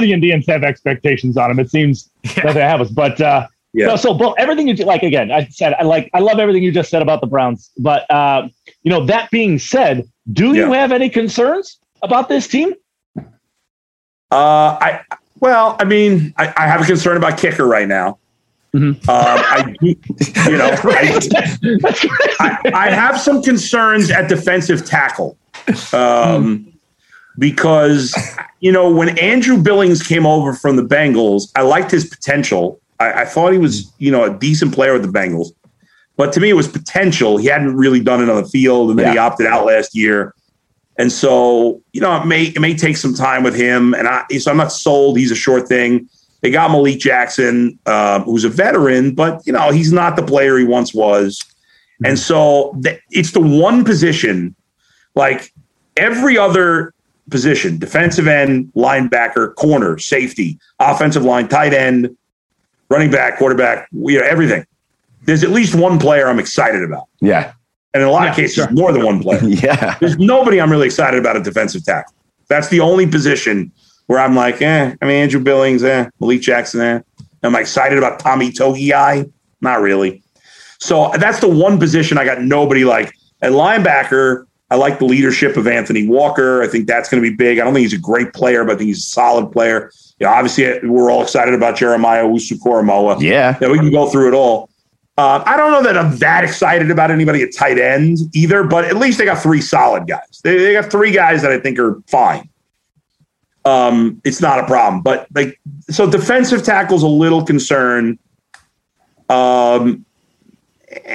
the Indians have expectations on them, it seems that they have us. But, yeah. So, Bull, everything you do, I love everything you just said about the Browns. But, that being said, do you have any concerns about this team? I have a concern about kicker right now. Mm-hmm. I have some concerns at defensive tackle because, when Andrew Billings came over from the Bengals, I liked his potential. I thought he was, a decent player with the Bengals, but to me it was potential. He hadn't really done it on the field, and then he opted out last year, and so it may take some time with him. And I'm not sold. He's a sure thing. They got Malik Jackson, who's a veteran, but he's not the player he once was, and so it's the one position, like every other position: defensive end, linebacker, corner, safety, offensive line, tight end, running back, quarterback, everything. There's at least one player I'm excited about. Yeah. And in a lot of cases, more than one player. There's nobody I'm really excited about at defensive tackle. That's the only position where I'm like, I mean, Andrew Billings, Malik Jackson, Am I excited about Tommy Togiai? Not really. So that's the one position I got nobody like. At linebacker, I like the leadership of Anthony Walker. I think that's going to be big. I don't think he's a great player, but I think he's a solid player. Obviously, we're all excited about Jeremiah Owusu-Koramoah. Yeah, we can go through it all. I don't know that I'm that excited about anybody at tight end either, but at least they got three solid guys. They got three guys that I think are fine. It's not a problem. But so defensive tackle's a little concern. And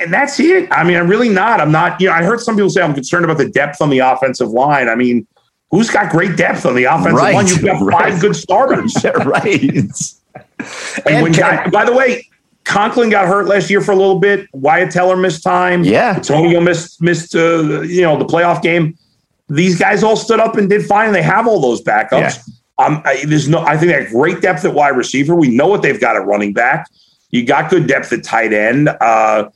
that's it. I mean, I'm really not. I'm not. I heard some people say I'm concerned about the depth on the offensive line. I mean, who's got great depth on the offensive line? You've got five good starters. Right. And by the way, Conklin got hurt last year for a little bit. Wyatt Teller missed time. Yeah. Antonio missed the playoff game. These guys all stood up and did fine. They have all those backups. Yeah. I think they have great depth at wide receiver. We know what they've got at running back. You got good depth at tight end. The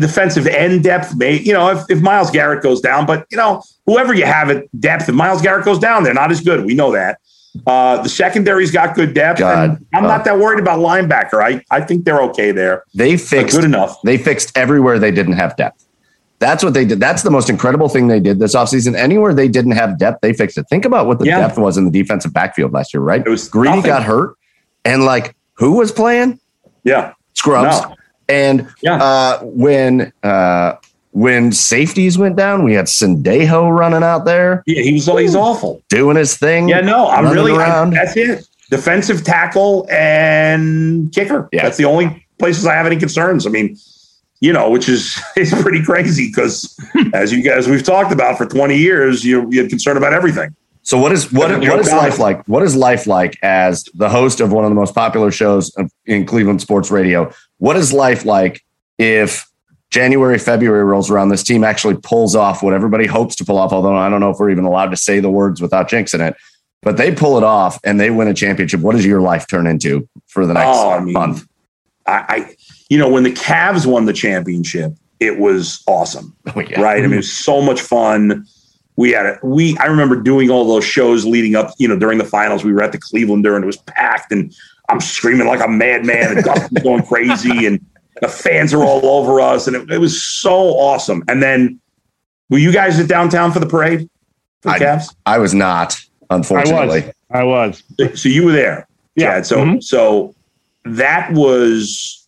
defensive end depth may, if Myles Garrett goes down, but whoever you have at depth, if Myles Garrett goes down, they're not as good. We know that. The secondary's got good depth. And I'm not that worried about linebacker. I think they're okay there. They're good enough. They fixed everywhere they didn't have depth. That's what they did. That's the most incredible thing they did this offseason. Anywhere they didn't have depth, they fixed it. Think about what the depth was in the defensive backfield last year, right? It was Greedy nothing. Got hurt. And who was playing? Yeah. Scrubs. No. And when safeties went down, we had Sendejo running out there. Yeah, he's awful. Doing his thing. Yeah, no, I'm really around. That's it. Defensive tackle and kicker. Yeah. That's the only places I have any concerns. I mean, which is it's pretty crazy because as you guys we've talked about for 20 years, you had concern about everything. So what is life like? What is life like as the host of one of the most popular shows in Cleveland sports radio? What is life like if January, February rolls around, this team actually pulls off what everybody hopes to pull off, although I don't know if we're even allowed to say the words without jinxing it, but they pull it off and they win a championship. What does your life turn into for the next month? I when the Cavs won the championship, it was awesome, right? I mean, it was so much fun. I remember doing all those shows leading up, during the finals, we were at the Clevelander and it was packed and I'm screaming like a madman and Dustin's going crazy and the fans are all over us. And it was so awesome. And then were you guys at downtown for the parade? For the Cavs? I was not, unfortunately. I was. So you were there. Yeah. Chad. So, so that was,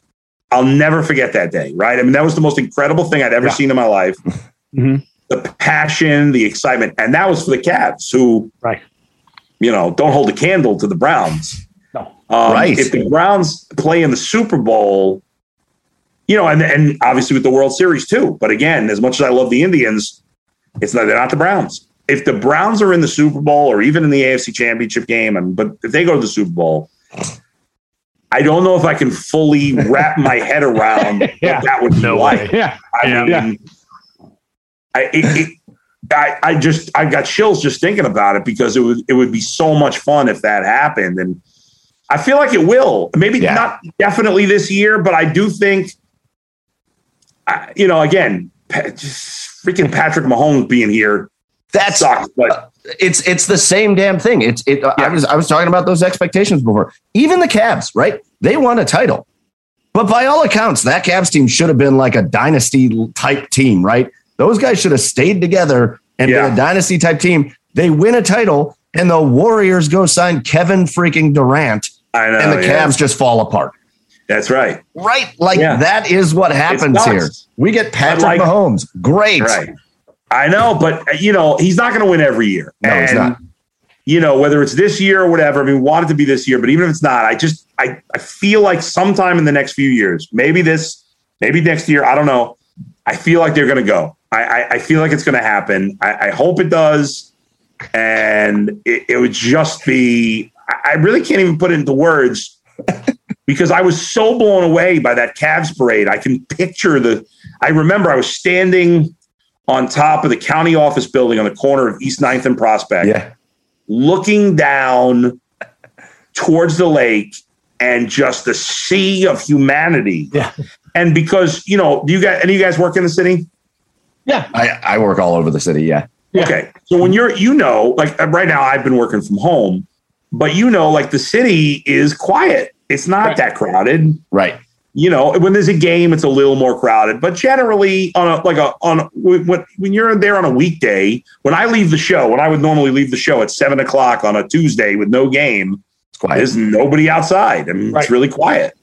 I'll never forget that day. Right. I mean, that was the most incredible thing I'd ever seen in my life. Mm-hmm. The passion, the excitement, and that was for the Cavs, who, don't hold a candle to the Browns. No, right? If the Browns play in the Super Bowl, and obviously with the World Series too. But again, as much as I love the Indians, they're not the Browns. If the Browns are in the Super Bowl or even in the AFC Championship game, but if they go to the Super Bowl, I don't know if I can fully wrap my head around what that would be like. Yeah. I mean, I got chills just thinking about it because it would be so much fun if that happened. And I feel like it will, maybe not definitely this year, but I do think, again, just freaking Patrick Mahomes being here. That sucks, but it's the same damn thing. I was talking about those expectations before, even the Cavs, right? They won a title, but by all accounts, that Cavs team should have been like a dynasty type team, right? Those guys should have stayed together and been a dynasty type team. They win a title and the Warriors go sign Kevin freaking Durant. I know, and the Cavs just fall apart. That's right. Right. That is what happens here. We get Patrick Mahomes. Great. Right. I know, but he's not going to win every year. No, he's not. Whether it's this year or whatever, I mean, we want it to be this year, but even if it's not, I feel like sometime in the next few years, maybe next year, I don't know. I feel like they're going to go. I feel like it's going to happen. I hope it does. And it would just be, I really can't even put it into words because I was so blown away by that Cavs parade. I can picture I remember I was standing on top of the county office building on the corner of East 9th and Prospect, looking down towards the lake and just the sea of humanity. Yeah. And because, any of you guys work in the city? Yeah, I work all over the city. Yeah. Okay. So when you're, right now I've been working from home, but the city is quiet. It's not that crowded. Right. When there's a game, it's a little more crowded, but generally when you're there on a weekday, when I would normally leave the show at 7:00 on a Tuesday with no game, it's quiet. There's nobody outside. I mean, it's really quiet.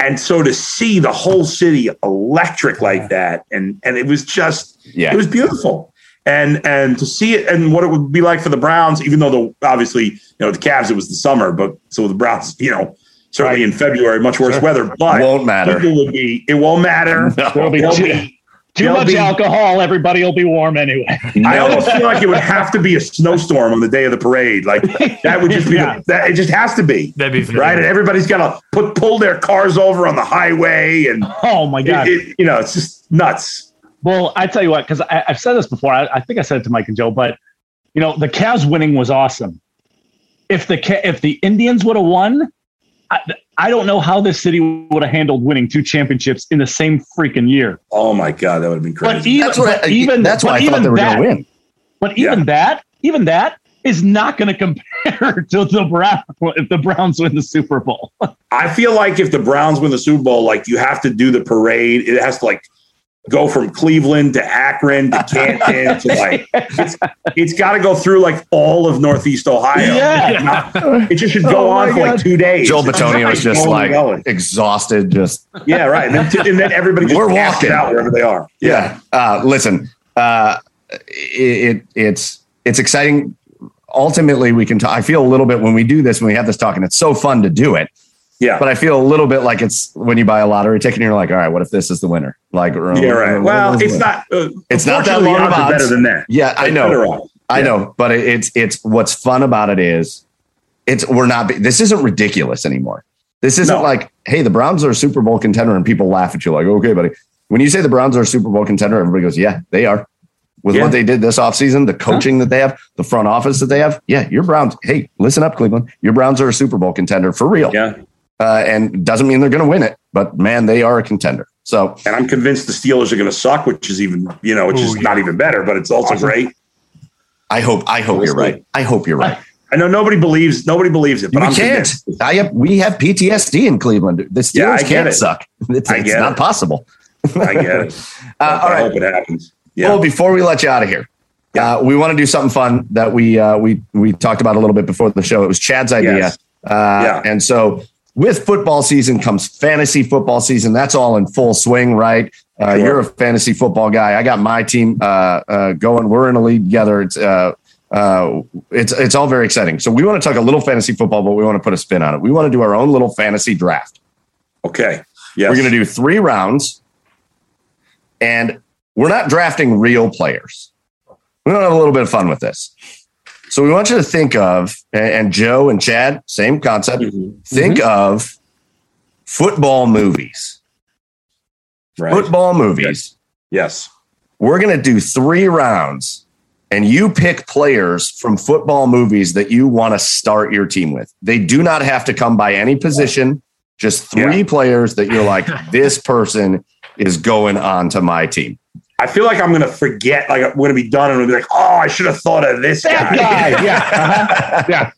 And so to see the whole city electric like that, and it was just, it was beautiful. And to see it and what it would be like for the Browns, even though the Cavs, it was the summer, but so the Browns, certainly in February, much worse weather, but it won't matter. It won't matter. No. There'll be Too much alcohol, everybody will be warm anyway. I almost feel like it would have to be a snowstorm on the day of the parade. Like that would just be it just has to be. That'd be right. And everybody's gotta pull their cars over on the highway and oh my God. It's just nuts. Well, I tell you what, because I've said this before. I think I said it to Mike and Joe, but the Cavs winning was awesome. If the Indians would have won, I don't know how this city would have handled winning two championships in the same freaking year. Oh my God, that would have been crazy. That's why I thought they were going to win. But even that is not going to compare to the Browns if the Browns win the Super Bowl. I feel like if the Browns win the Super Bowl, like you have to do the parade. It has to go from Cleveland to Akron to Canton to it's got to go through all of Northeast Ohio. Yeah. It just should go on for 2 days. Joel Bitonio was just exhausted. Right. And then everybody just walks it out wherever they are. Yeah. Listen, it's exciting. Ultimately, we can talk. I feel a little bit when we do this, when we have this talk, and it's so fun to do it. Yeah, but I feel a little bit like it's when you buy a lottery ticket and you're like, all right, what if this is the winner? Right. Well, it's not that long about better than that. Yeah, I know. I know. But it's what's fun about it is this isn't ridiculous anymore. This isn't hey, the Browns are a Super Bowl contender and people laugh at you like, okay, buddy. When you say the Browns are a Super Bowl contender, everybody goes, yeah, they are. With what they did this offseason, the coaching that they have, the front office that they have. Yeah, your Browns. Hey, listen up, Cleveland. Your Browns are a Super Bowl contender for real. Yeah. And doesn't mean they're going to win it, but man, they are a contender. So, and I'm convinced the Steelers are going to suck, which is even, not even better, but it's also great. I hope you're right. I hope you're right. I know nobody believes it, but I'm convinced. We have PTSD in Cleveland. The Steelers can't suck. It's not possible. I get it. All right. I hope it happens. Yeah. Well, before we let you out of here, we want to do something fun that we talked about a little bit before the show. It was Chad's idea. Yes. And so, with football season comes fantasy football season. That's all in full swing, right? Sure. You're a fantasy football guy. I got my team going. We're in a league together. It's all very exciting. So we want to talk a little fantasy football, but we want to put a spin on it. We want to do our own little fantasy draft. Okay. Yes. We're going to do 3 rounds, and we're not drafting real players. We're going to have a little bit of fun with this. So we want you to think of, and Joe and Chad, same concept, think of football movies. Right. Football movies. Yes. We're going to do 3 rounds, and you pick players from football movies that you want to start your team with. They do not have to come by any position, just 3 players that you're like, this person is going on to my team. I feel like I'm going to forget, I'm going to be done and be like, oh, I should have thought of this guy. Yeah,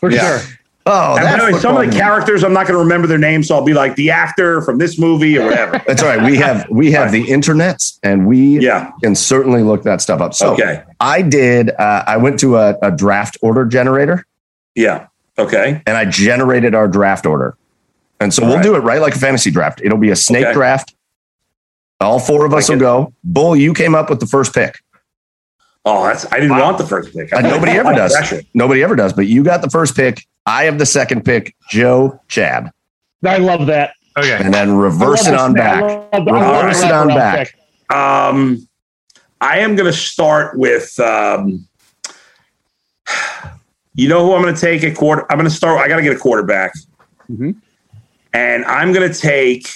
for sure. Oh, that's some of the characters, I'm not going to remember their names, so I'll be like the actor from this movie or whatever. That's all right. We have the internet, and we can certainly look that stuff up. So I did, I went to a draft order generator. Yeah. Okay. And I generated our draft order. And so we'll do it right like a fantasy draft. It'll be a snake draft. All 4 of us will go. Bull, you came up with the first pick. Oh, I didn't want the first pick. Nobody ever does. Nobody ever does. But you got the first pick. I have the second pick. Joe, Chad. I love that. Okay. And then reverse it on back. Reverse it on back. I am going to start with, who I'm going to take I got to get a quarterback. Mm-hmm. And I'm going to take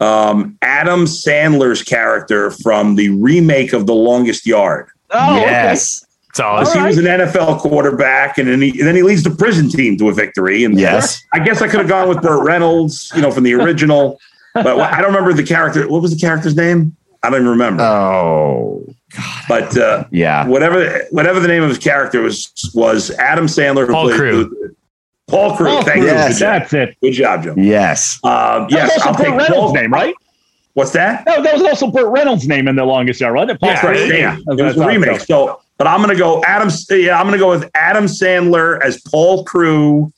Adam Sandler's character from the remake of The Longest Yard. Oh, yes. Okay. He was an NFL quarterback, and then he leads the prison team to a victory. And I guess I could have gone with Burt Reynolds, from the original, but I don't remember the character. What was the character's name? I don't even remember. Oh, God. But whatever the name of his character was Adam Sandler. Paul Crewe. Thank you. Yes, that's it. Good job, Joe. Yes. I'll take Paul's name, right? What's that? No, that was also Burt Reynolds' name in The Longest Yard, right? That's right. Yeah. It was a remake. So, but I'm going to go with Adam Sandler as Paul Crewe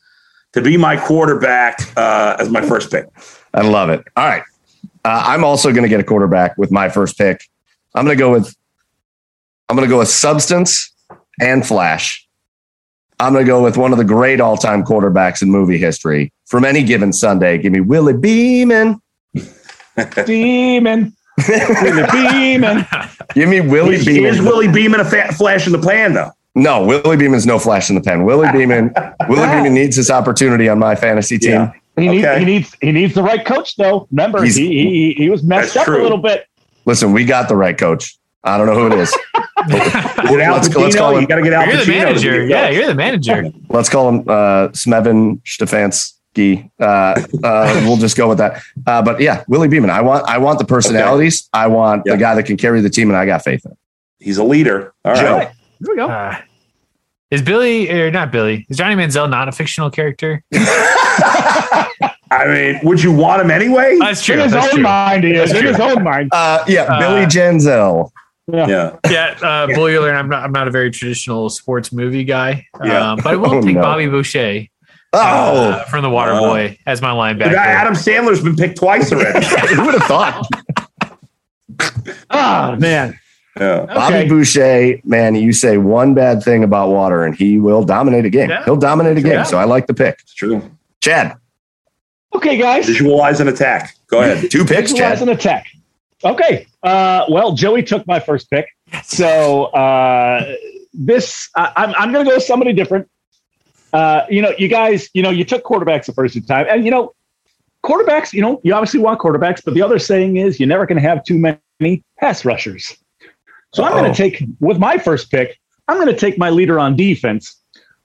to be my quarterback as my first pick. I love it. All right. I'm also going to get a quarterback with my first pick. I'm going to go with substance and flash. I'm going to go with one of the great all-time quarterbacks in movie history. From Any Given Sunday, give me Willie Beeman. Willie Beeman. Give me Willie Beeman. Is Willie Beeman a flash in the pan, though? No, Willie Beeman's no flash in the pan. Willie Beeman needs his opportunity on my fantasy team. Yeah. He needs the right coach, though. Remember, he was messed up a little bit. Listen, we got the right coach. I don't know who it is. let's call him. You got to get out. You're the manager. Yeah, you're the manager. Let's call him Smeven Stefanski. We'll just go with that. But yeah, Willie Beeman. I want the personalities. Okay. I want the guy that can carry the team, and I got faith in it. He's a leader. All right. Joe. There we go. Is Johnny Manziel not a fictional character? I mean, would you want him anyway? That's true. In his own mind. Yeah, Billy Janzel. Buller. I'm not a very traditional sports movie guy. Yeah. But I will take Bobby Boucher from The Waterboy as my linebacker. Adam Sandler's been picked twice already. Who would have thought? Oh, man. Yeah. Okay. Bobby Boucher, man, you say one bad thing about water and he will dominate a game. Yeah. He'll dominate a game. Yeah. So I like the pick. It's true. Chad. Okay, guys. Visualize an attack. Go ahead. Two picks, Chad. Visualize an attack. Okay. Well, Joey took my first pick. So I'm going to go with somebody different. You guys, you took quarterbacks the first time. And, quarterbacks, you obviously want quarterbacks. But the other saying is you're never going to have too many pass rushers. So I'm going to take, with my first pick, I'm going to take my leader on defense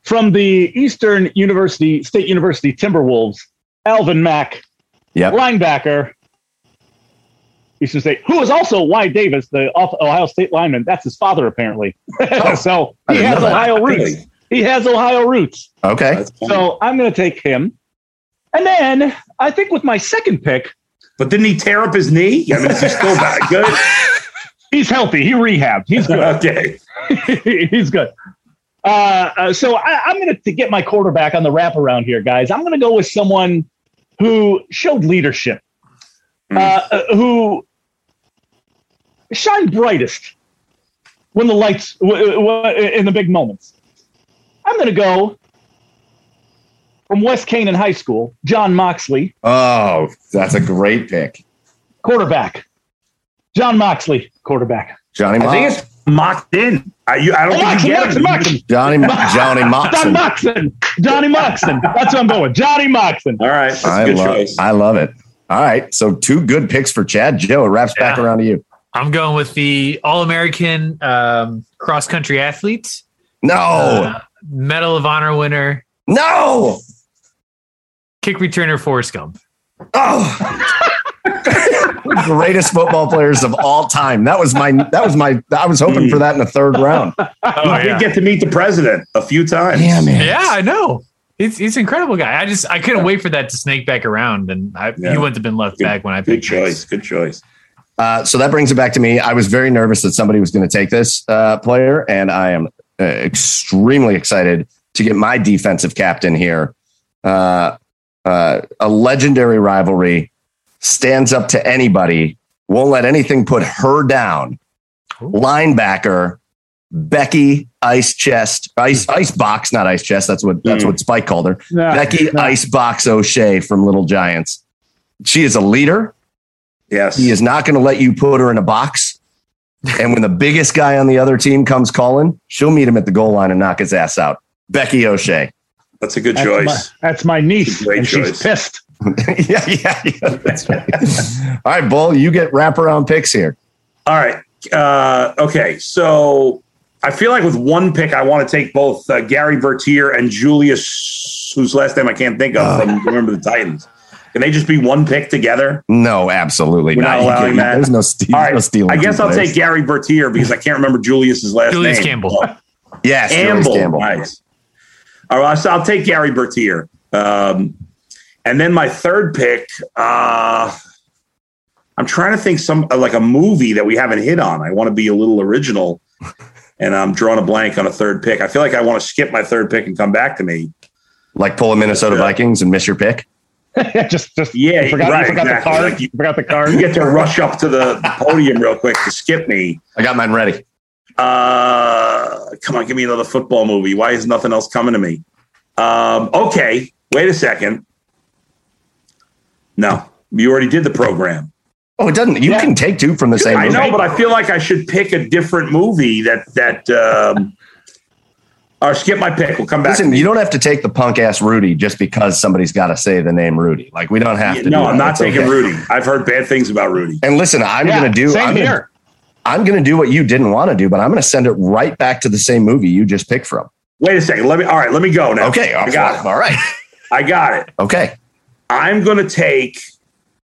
from the State University Timberwolves, Alvin Mack, linebacker, Eastern State, who is also Wyatt Davis, the Ohio State lineman. That's his father, apparently. So he has Ohio roots. Okay. So I'm going to take him. And then I think with my second pick. But didn't he tear up his knee? I mean, is he still that good? He's healthy. He rehabbed. He's good. Okay. He's good. So I'm going to get my quarterback on the wraparound here, guys. I'm going to go with someone who showed leadership, who shined brightest when the lights in the big moments. I'm going to go from West Canaan High School, John Moxley. Oh, that's a great pick. Quarterback. John Moxley, quarterback. Johnny Moxley. I think it's mocked in. Johnny Moxon. That's what I'm going with. Johnny Moxon. All right. I love it. All right. So two good picks for Chad. Joe, it wraps back around to you. I'm going with the All-American cross-country athlete. No. Medal of Honor winner. No. Kick returner Forrest Gump. Oh. The greatest football players of all time. That was my. I was hoping for that in the third round. I did get to meet the president a few times. Yeah, man. Yeah, I know. He's an incredible guy. I couldn't wait for that to snake back around, and he wouldn't have been left back when I picked. Good choice. So that brings it back to me. I was very nervous that somebody was going to take this player, and I am extremely excited to get my defensive captain here. A legendary rivalry. Stands up to anybody, won't let anything put her down. Ooh. Linebacker, Becky Icebox, not Ice Chest. That's what Spike called her. No, Becky Icebox O'Shea from Little Giants. She is a leader. Yes. He is not going to let you put her in a box. And when the biggest guy on the other team comes calling, she'll meet him at the goal line and knock his ass out. Becky O'Shea. That's a good choice. That's my niece. And choice. She's pissed. yeah, that's right. All right, Bull, you get wraparound picks here. All right. Okay, so I feel like with one pick, I want to take both Gary Vertier and Julius, whose last name I can't think of, from Remember the Titans. Can they just be one pick together? No, absolutely not. Allowing that. There's no stealing. All right, no stealing. I guess I'll take Gary Vertier because I can't remember Julius's last name. Campbell. Yes, Campbell. Julius Campbell. Nice. All right, so I'll take Gary Vertier. And then my third pick, I'm trying to think like a movie that we haven't hit on. I want to be a little original, and I'm drawing a blank on a third pick. I feel like I want to skip my third pick and come back to me. Like pull a Minnesota Vikings and miss your pick? Yeah. You forgot the card. Like you forgot the card. You get to rush up to the podium real quick to skip me. I got mine ready. Come on, give me another football movie. Why is nothing else coming to me? Okay, wait a second. No, you already did the program. Oh, it doesn't. You can take two from the same movie. I know, but I feel like I should pick a different movie that or skip my pick. We'll come back. Listen, you don't have to take the punk ass Rudy just because somebody's got to say the name Rudy. Like, we don't have to. No, I'm not taking Rudy. I've heard bad things about Rudy. And listen, I'm going to do what you didn't want to do, but I'm going to send it right back to the same movie you just picked from. Wait a second. Let me go now. Okay. I got it. All right. I got it. Okay. I'm going to take.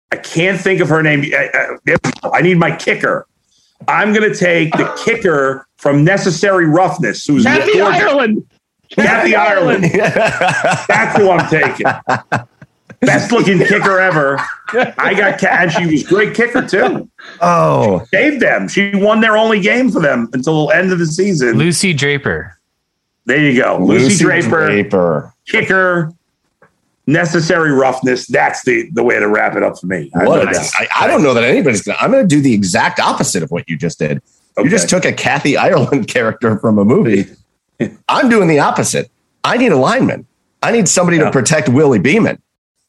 I can't think of her name. I need my kicker. I'm going to take the kicker from Necessary Roughness. Who's Kathy Ireland. Kathy Ireland. That's who I'm taking. Best looking kicker ever. I got and she was a great kicker too. Oh. She saved them. She won their only game for them until the end of the season. Lucy Draper. There you go. Lucy Draper. Kicker. Necessary Roughness. That's the way to wrap it up for me. I don't know that anybody's going to. I'm going to do the exact opposite of what you just did. Okay. You just took a Kathy Ireland character from a movie. I'm doing the opposite. I need a lineman. I need somebody to protect Willie Beeman.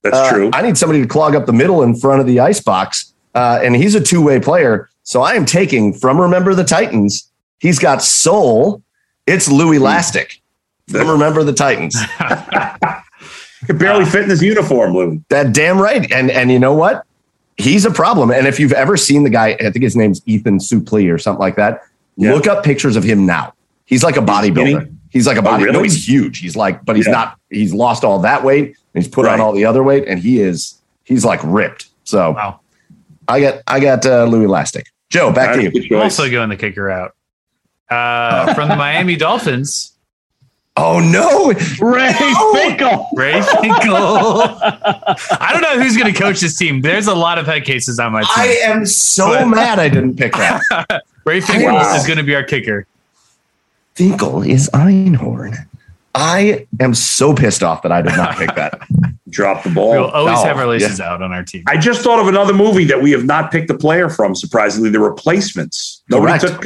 That's true. I need somebody to clog up the middle in front of the icebox. And he's a two-way player. So I am taking from Remember the Titans. He's got soul. It's Louis Lastic from Remember the Titans. Could barely fit in his uniform, Lou. That damn right. And you know what? He's a problem. And if you've ever seen the guy, I think his name's Ethan Suplee or something like that. Yeah. Look up pictures of him now. He's like a bodybuilder. He's like a bodybuilder. Oh, really? No, he's huge. He's like, but he's not. He's lost all that weight and he's put on all the other weight, and he's like ripped. So I got Louis Lastic. Joe, back to you. I'm also going the kicker route from the Miami Dolphins. Oh, no. Ray Finkel. I don't know who's going to coach this team. There's a lot of head cases on my team. I am so mad I didn't pick that. Ray Finkel is going to be our kicker. Finkel is Einhorn. I am so pissed off that I did not pick that. Drop the ball. We'll always have our laces out on our team. I just thought of another movie that we have not picked a player from, surprisingly, The Replacements. Nobody took...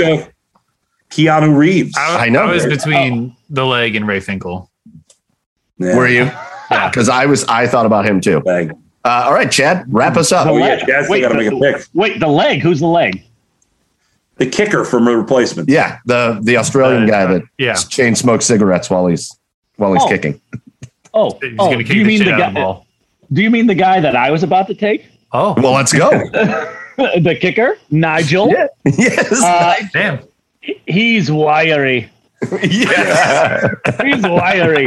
Keanu Reeves. I was between the leg and Ray Finkel. Yeah. Were you? Yeah, because I thought about him too. All right, Chad, wrap us up. The leg. Who's the leg? The kicker from a replacement. Yeah, the Australian guy that chain smokes cigarettes while he's kicking. Oh, he's gonna kick the shit out of the ball. Do you mean the guy that I was about to take? Oh, well, let's go. The kicker, Nigel. Yeah. Yes. Damn. He's wiry. Yeah. He's wiry.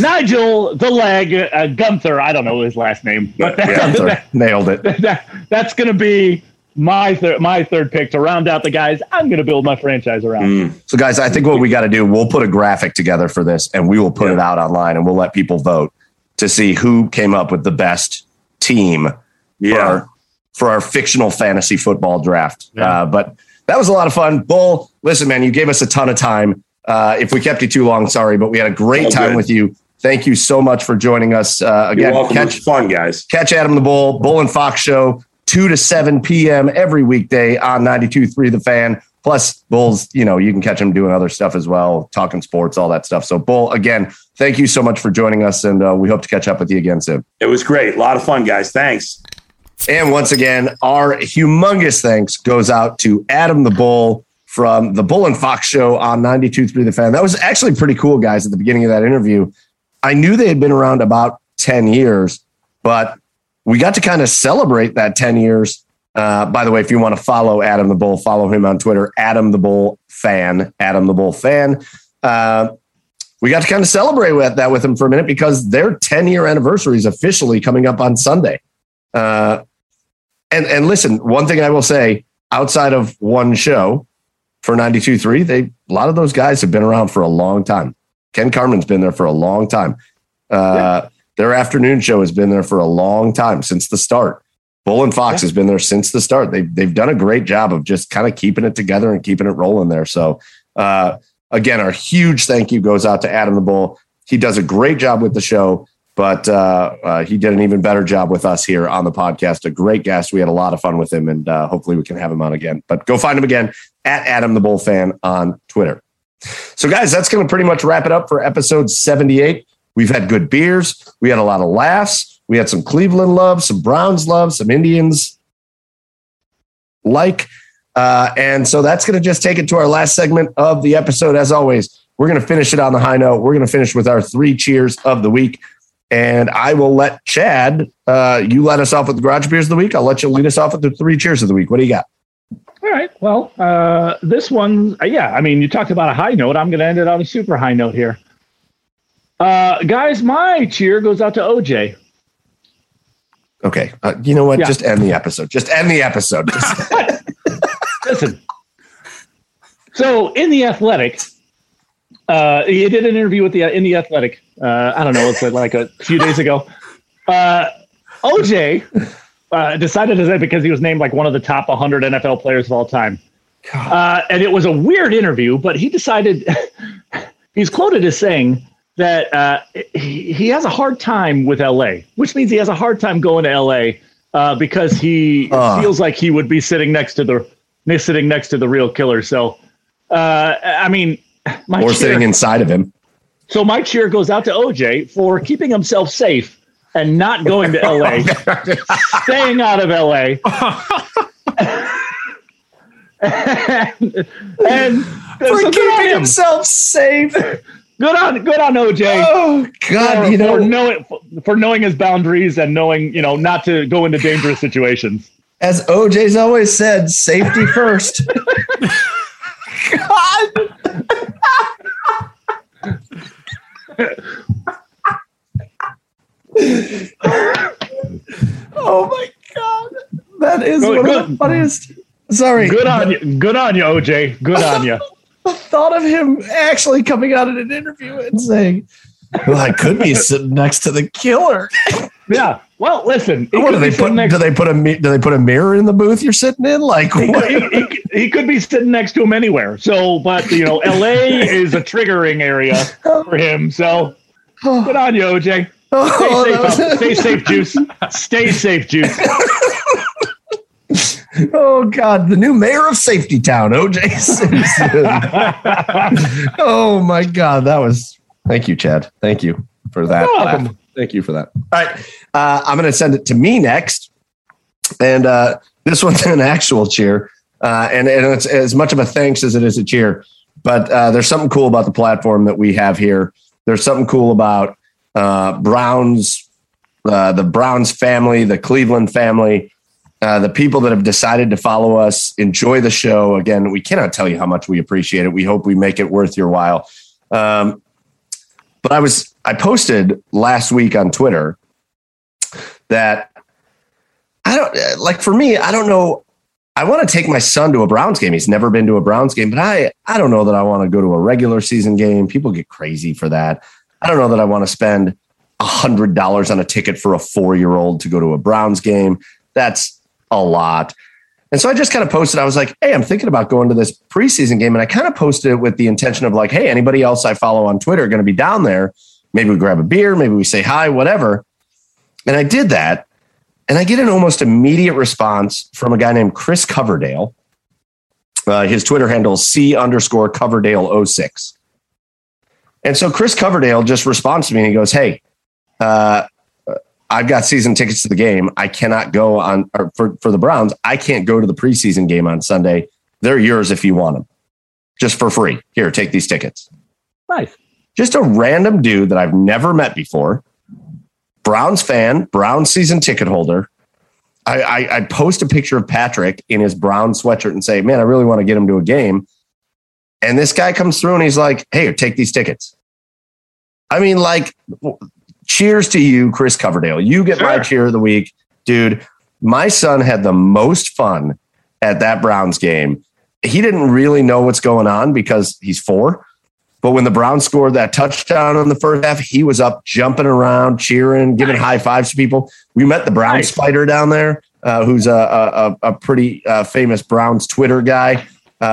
Nigel, the leg, Gunther, I don't know his last name. But nailed it. That's going to be my third pick to round out the guys I'm going to build my franchise around. So, guys, I think what we got to do, we'll put a graphic together for this, and we will put it out online, and we'll let people vote to see who came up with the best team for our fictional fantasy football draft. Yeah. But... that was a lot of fun. Bull, listen, man, you gave us a ton of time. If we kept you too long, sorry, but we had a great time with you. Thank you so much for joining us. Again, you're welcome. It was fun, guys. Catch Adam the Bull and Fox Show, 2 to 7 p.m. every weekday on 92.3 The Fan. Plus, Bull's, you can catch him doing other stuff as well, talking sports, all that stuff. So, Bull, again, thank you so much for joining us, and we hope to catch up with you again soon. It was great. A lot of fun, guys. Thanks. And once again, our humongous thanks goes out to Adam the Bull from the Bull and Fox Show on 92.3 The Fan. That was actually pretty cool, guys, at the beginning of that interview. I knew they had been around about 10 years, but we got to kind of celebrate that 10 years. By the way, if you want to follow Adam the Bull, follow him on Twitter, Adam the Bull Fan, Adam the Bull Fan. We got to kind of celebrate that with him for a minute because their 10-year anniversary is officially coming up on Sunday. And listen, one thing I will say, outside of one show for 92.3, a lot of those guys have been around for a long time. Ken Carmen's been there for a long time. Their afternoon show has been there for a long time since the start. Bull and Fox has been there since the start. They've done a great job of just kind of keeping it together and keeping it rolling there. So, again, our huge thank you goes out to Adam the Bull. He does a great job with the show. But he did an even better job with us here on the podcast. A great guest. We had a lot of fun with him, and hopefully we can have him on again. But go find him again at Adam the Bull Fan on Twitter. So, guys, that's going to pretty much wrap it up for episode 78. We've had good beers. We had a lot of laughs. We had some Cleveland love, some Browns love, some Indians. like. And so that's going to just take it to our last segment of the episode. As always, we're going to finish it on the high note. We're going to finish with our three cheers of the week. And I will let Chad, you let us off with the garage beers of the week. I'll let you lead us off with the three cheers of the week. What do you got? All right. Well, this one, yeah, I mean, you talked about a high note. I'm going to end it on a super high note here. Guys, my cheer goes out to OJ. Okay. You know what? Yeah. Just end the episode. Listen. So in The Athletic, he did an interview with in The Athletic. I don't know. It's like a few days ago. OJ decided to say because he was named like one of the top 100 NFL players of all time. And it was a weird interview, but he decided he's quoted as saying that he has a hard time with L.A., which means he has a hard time going to L.A. Because he feels like he would be sitting next to the real killer. So, I mean, sitting inside of him. So my cheer goes out to OJ for keeping himself safe and not going to LA, staying out of LA. and for so keeping himself safe. Good on OJ. Oh God, for knowing his boundaries and knowing, not to go into dangerous situations. As OJ's always said, safety first. God. Oh my God. That is one of the funniest. Sorry. Good on you, OJ. Good on you. The thought of him actually coming out in an interview and saying, well, I could be sitting next to the killer. Yeah. Well, listen. What do they put? Do they put a mirror in the booth you're sitting in? Like what? He could be sitting next to him anywhere. So, but L.A. is a triggering area for him. So, good on you, OJ. Stay safe, Juice. Oh God, the new mayor of Safety Town, OJ Simpson. Oh my God, that was. Thank you, Chad. Thank you for that. You're welcome. Thank you for that. All right. I'm going to send it to me next. And this one's an actual cheer. And it's as much of a thanks as it is a cheer. But there's something cool about the platform that we have here. There's something cool about the Browns family, the Cleveland family, the people that have decided to follow us, enjoy the show. Again, we cannot tell you how much we appreciate it. We hope we make it worth your while. But I posted last week on Twitter that I want to take my son to a Browns game. He's never been to a Browns game, but I don't know that I want to go to a regular season game. People get crazy for that. I don't know that I want to spend $100 on a ticket for a 4-year-old to go to a Browns game. That's a lot. And so I just kind of posted, I was like, hey, I'm thinking about going to this preseason game. And I kind of posted it with the intention of like, hey, anybody else I follow on Twitter are going to be down there. Maybe we grab a beer. Maybe we say hi, whatever. And I did that. And I get an almost immediate response from a guy named Chris Coverdale. His Twitter handle is C_Coverdale06. And so Chris Coverdale just responds to me and he goes, hey, I've got season tickets to the game. I cannot go on for the Browns. I can't go to the preseason game on Sunday. They're yours if you want them, just for free. Here, take these tickets. Nice. Just a random dude that I've never met before. Browns fan, Browns season ticket holder. I post a picture of Patrick in his brown sweatshirt and say, man, I really want to get him to a game. And this guy comes through and he's like, hey, take these tickets. I mean, like, cheers to you, Chris Coverdale. You get my cheer of the week. Dude, my son had the most fun at that Browns game. He didn't really know what's going on because he's 4. But when the Browns scored that touchdown in the first half, he was up jumping around, cheering, giving high fives to people. We met the Browns Spider down there, who's a pretty famous Browns Twitter guy.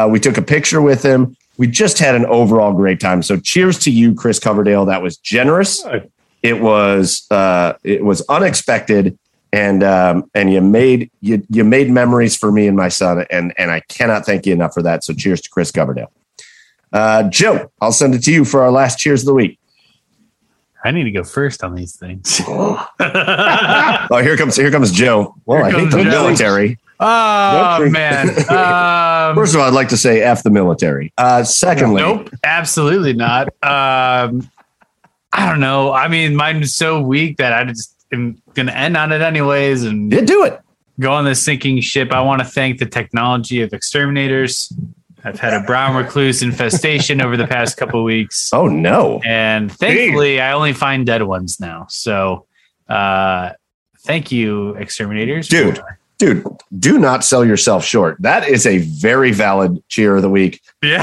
We took a picture with him. We just had an overall great time. So cheers to you, Chris Coverdale. That was generous. It was unexpected, and you made memories for me and my son, and I cannot thank you enough for that. So cheers to Chris Coverdale. Joe, I'll send it to you for our last cheers of the week. I need to go first on these things. Oh, here comes Joe. Well, I hate the military. Oh, man. First of all, I'd like to say F the military. Secondly. Nope, absolutely not. I don't know. I mean, mine is so weak that I just am going to end on it anyways. And yeah, do it. Go on this sinking ship. I want to thank the technology of exterminators. I've had a brown recluse infestation over the past couple of weeks. Oh, no. And thankfully, I only find dead ones now. So thank you, exterminators. Dude, do not sell yourself short. That is a very valid cheer of the week. Yeah.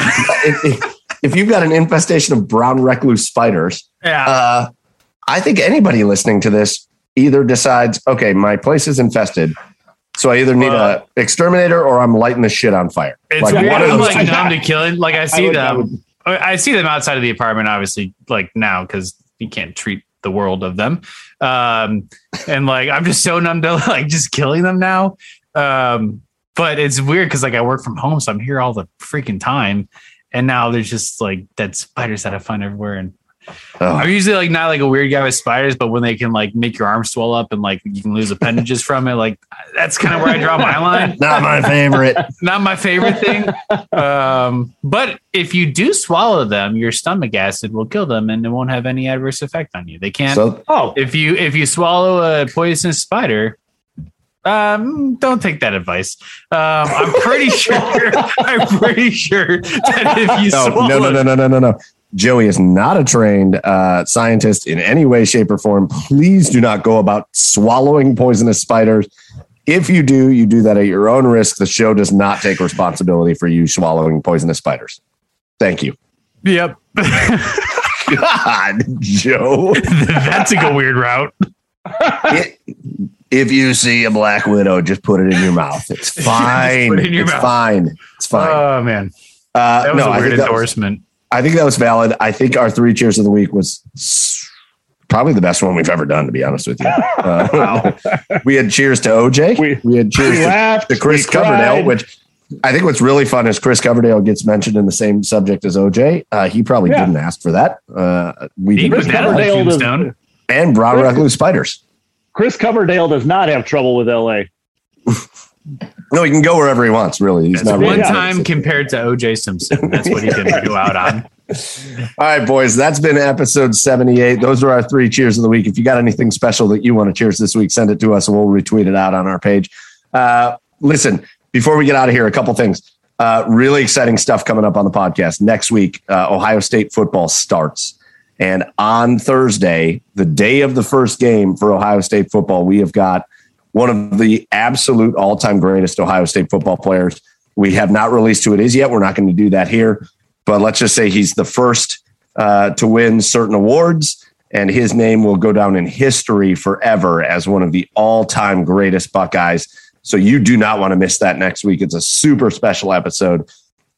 If you've got an infestation of brown recluse spiders, I think anybody listening to this either decides, okay, my place is infested. So I either need a exterminator or I'm lighting the shit on fire. It's like, one of those like numb to killing. Like I see them outside of the apartment, obviously, like now, because you can't treat the world of them. And like, I'm just so numb to like just killing them now. But it's weird because like I work from home, so I'm here all the freaking time. And now there's just like dead spiders that I find everywhere. And I'm usually like not like a weird guy with spiders, but when they can like make your arm swell up and like you can lose appendages from it, like that's kind of where I draw my line. Not my favorite thing. But if you do swallow them, your stomach acid will kill them and it won't have any adverse effect on you. They can't. If you swallow a poisonous spider, don't take that advice. I'm pretty sure that if you swallow No. Joey is not a trained scientist in any way, shape, or form. Please do not go about swallowing poisonous spiders. If you do, you do that at your own risk. The show does not take responsibility for you swallowing poisonous spiders. Thank you. Yep. God, Joe. That's a weird route. If you see a black widow, just put it in your mouth. It's fine. It's fine. Oh, man. That was a weird endorsement. I think that was valid. I think our three cheers of the week was probably the best one we've ever done, to be honest with you. We had cheers to OJ. We had cheers to Chris Coverdale, which I think what's really fun is Chris Coverdale gets mentioned in the same subject as OJ. He probably didn't ask for that. And brown recluse spiders. Chris Coverdale does not have trouble with L.A. No, he can go wherever he wants, really. He's not really one time compared to O.J. Simpson. That's what he didn't go out on. All right, boys, that's been episode 78. Those are our three cheers of the week. If you got anything special that you want to cheers this week, send it to us and we'll retweet it out on our page. Listen, before we get out of here, a couple things. Really exciting stuff coming up on the podcast. Next week, Ohio State football starts. And on Thursday, the day of the first game for Ohio State football, we have got one of the absolute all-time greatest Ohio State football players. We have not released who it is yet. We're not going to do that here, but let's just say he's the first to win certain awards, and his name will go down in history forever as one of the all-time greatest Buckeyes. So you do not want to miss that next week. It's a super special episode,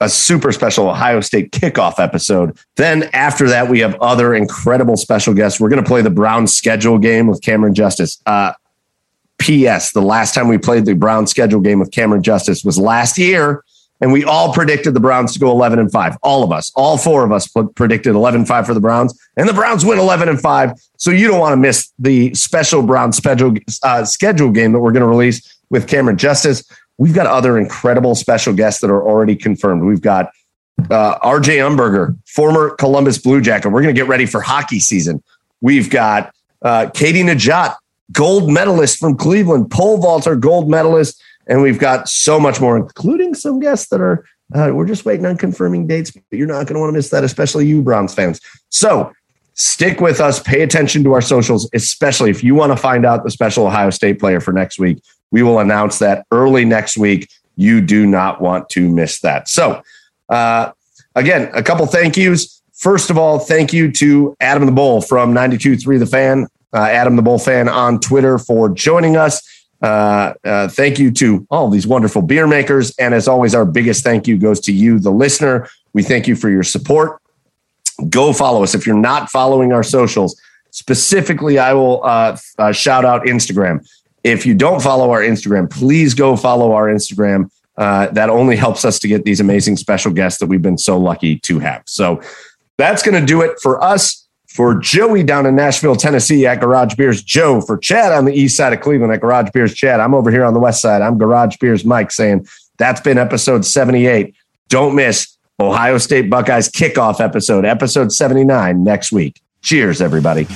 a super special Ohio State kickoff episode. Then after that, we have other incredible special guests. We're going to play the Browns schedule game with Cameron Justice. P.S. The last time we played the Browns schedule game with Cameron Justice was last year, and we all predicted the Browns to go 11-5. All of us, all four of us predicted 11-5 for the Browns, and the Browns went 11-5. So you don't want to miss the special Browns schedule game that we're going to release with Cameron Justice. We've got other incredible special guests that are already confirmed. We've got R.J. Umberger, former Columbus Blue Jacket. We're going to get ready for hockey season. We've got Katie Najat, gold medalist from Cleveland, pole vaulter, gold medalist. And we've got so much more, including some guests that are, we're just waiting on confirming dates, but you're not going to want to miss that, especially you Browns fans. So stick with us, pay attention to our socials, especially if you want to find out the special Ohio State player for next week. We will announce that early next week. You do not want to miss that. So again, a couple thank yous. First of all, thank you to Adam the Bull from 92.3 The Fan. Adam the Bull Fan on Twitter for joining us. Thank you to all these wonderful beer makers. And as always, our biggest thank you goes to you, the listener. We thank you for your support. Go follow us. If you're not following our socials, specifically, I will shout out Instagram. If you don't follow our Instagram, please go follow our Instagram. That only helps us to get these amazing special guests that we've been so lucky to have. So that's going to do it for us. For Joey down in Nashville, Tennessee at Garage Beers Joe. For Chad on the east side of Cleveland at Garage Beers Chad. I'm over here on the west side. I'm Garage Beers Mike saying that's been episode 78. Don't miss Ohio State Buckeyes kickoff episode, episode 79 next week. Cheers, everybody.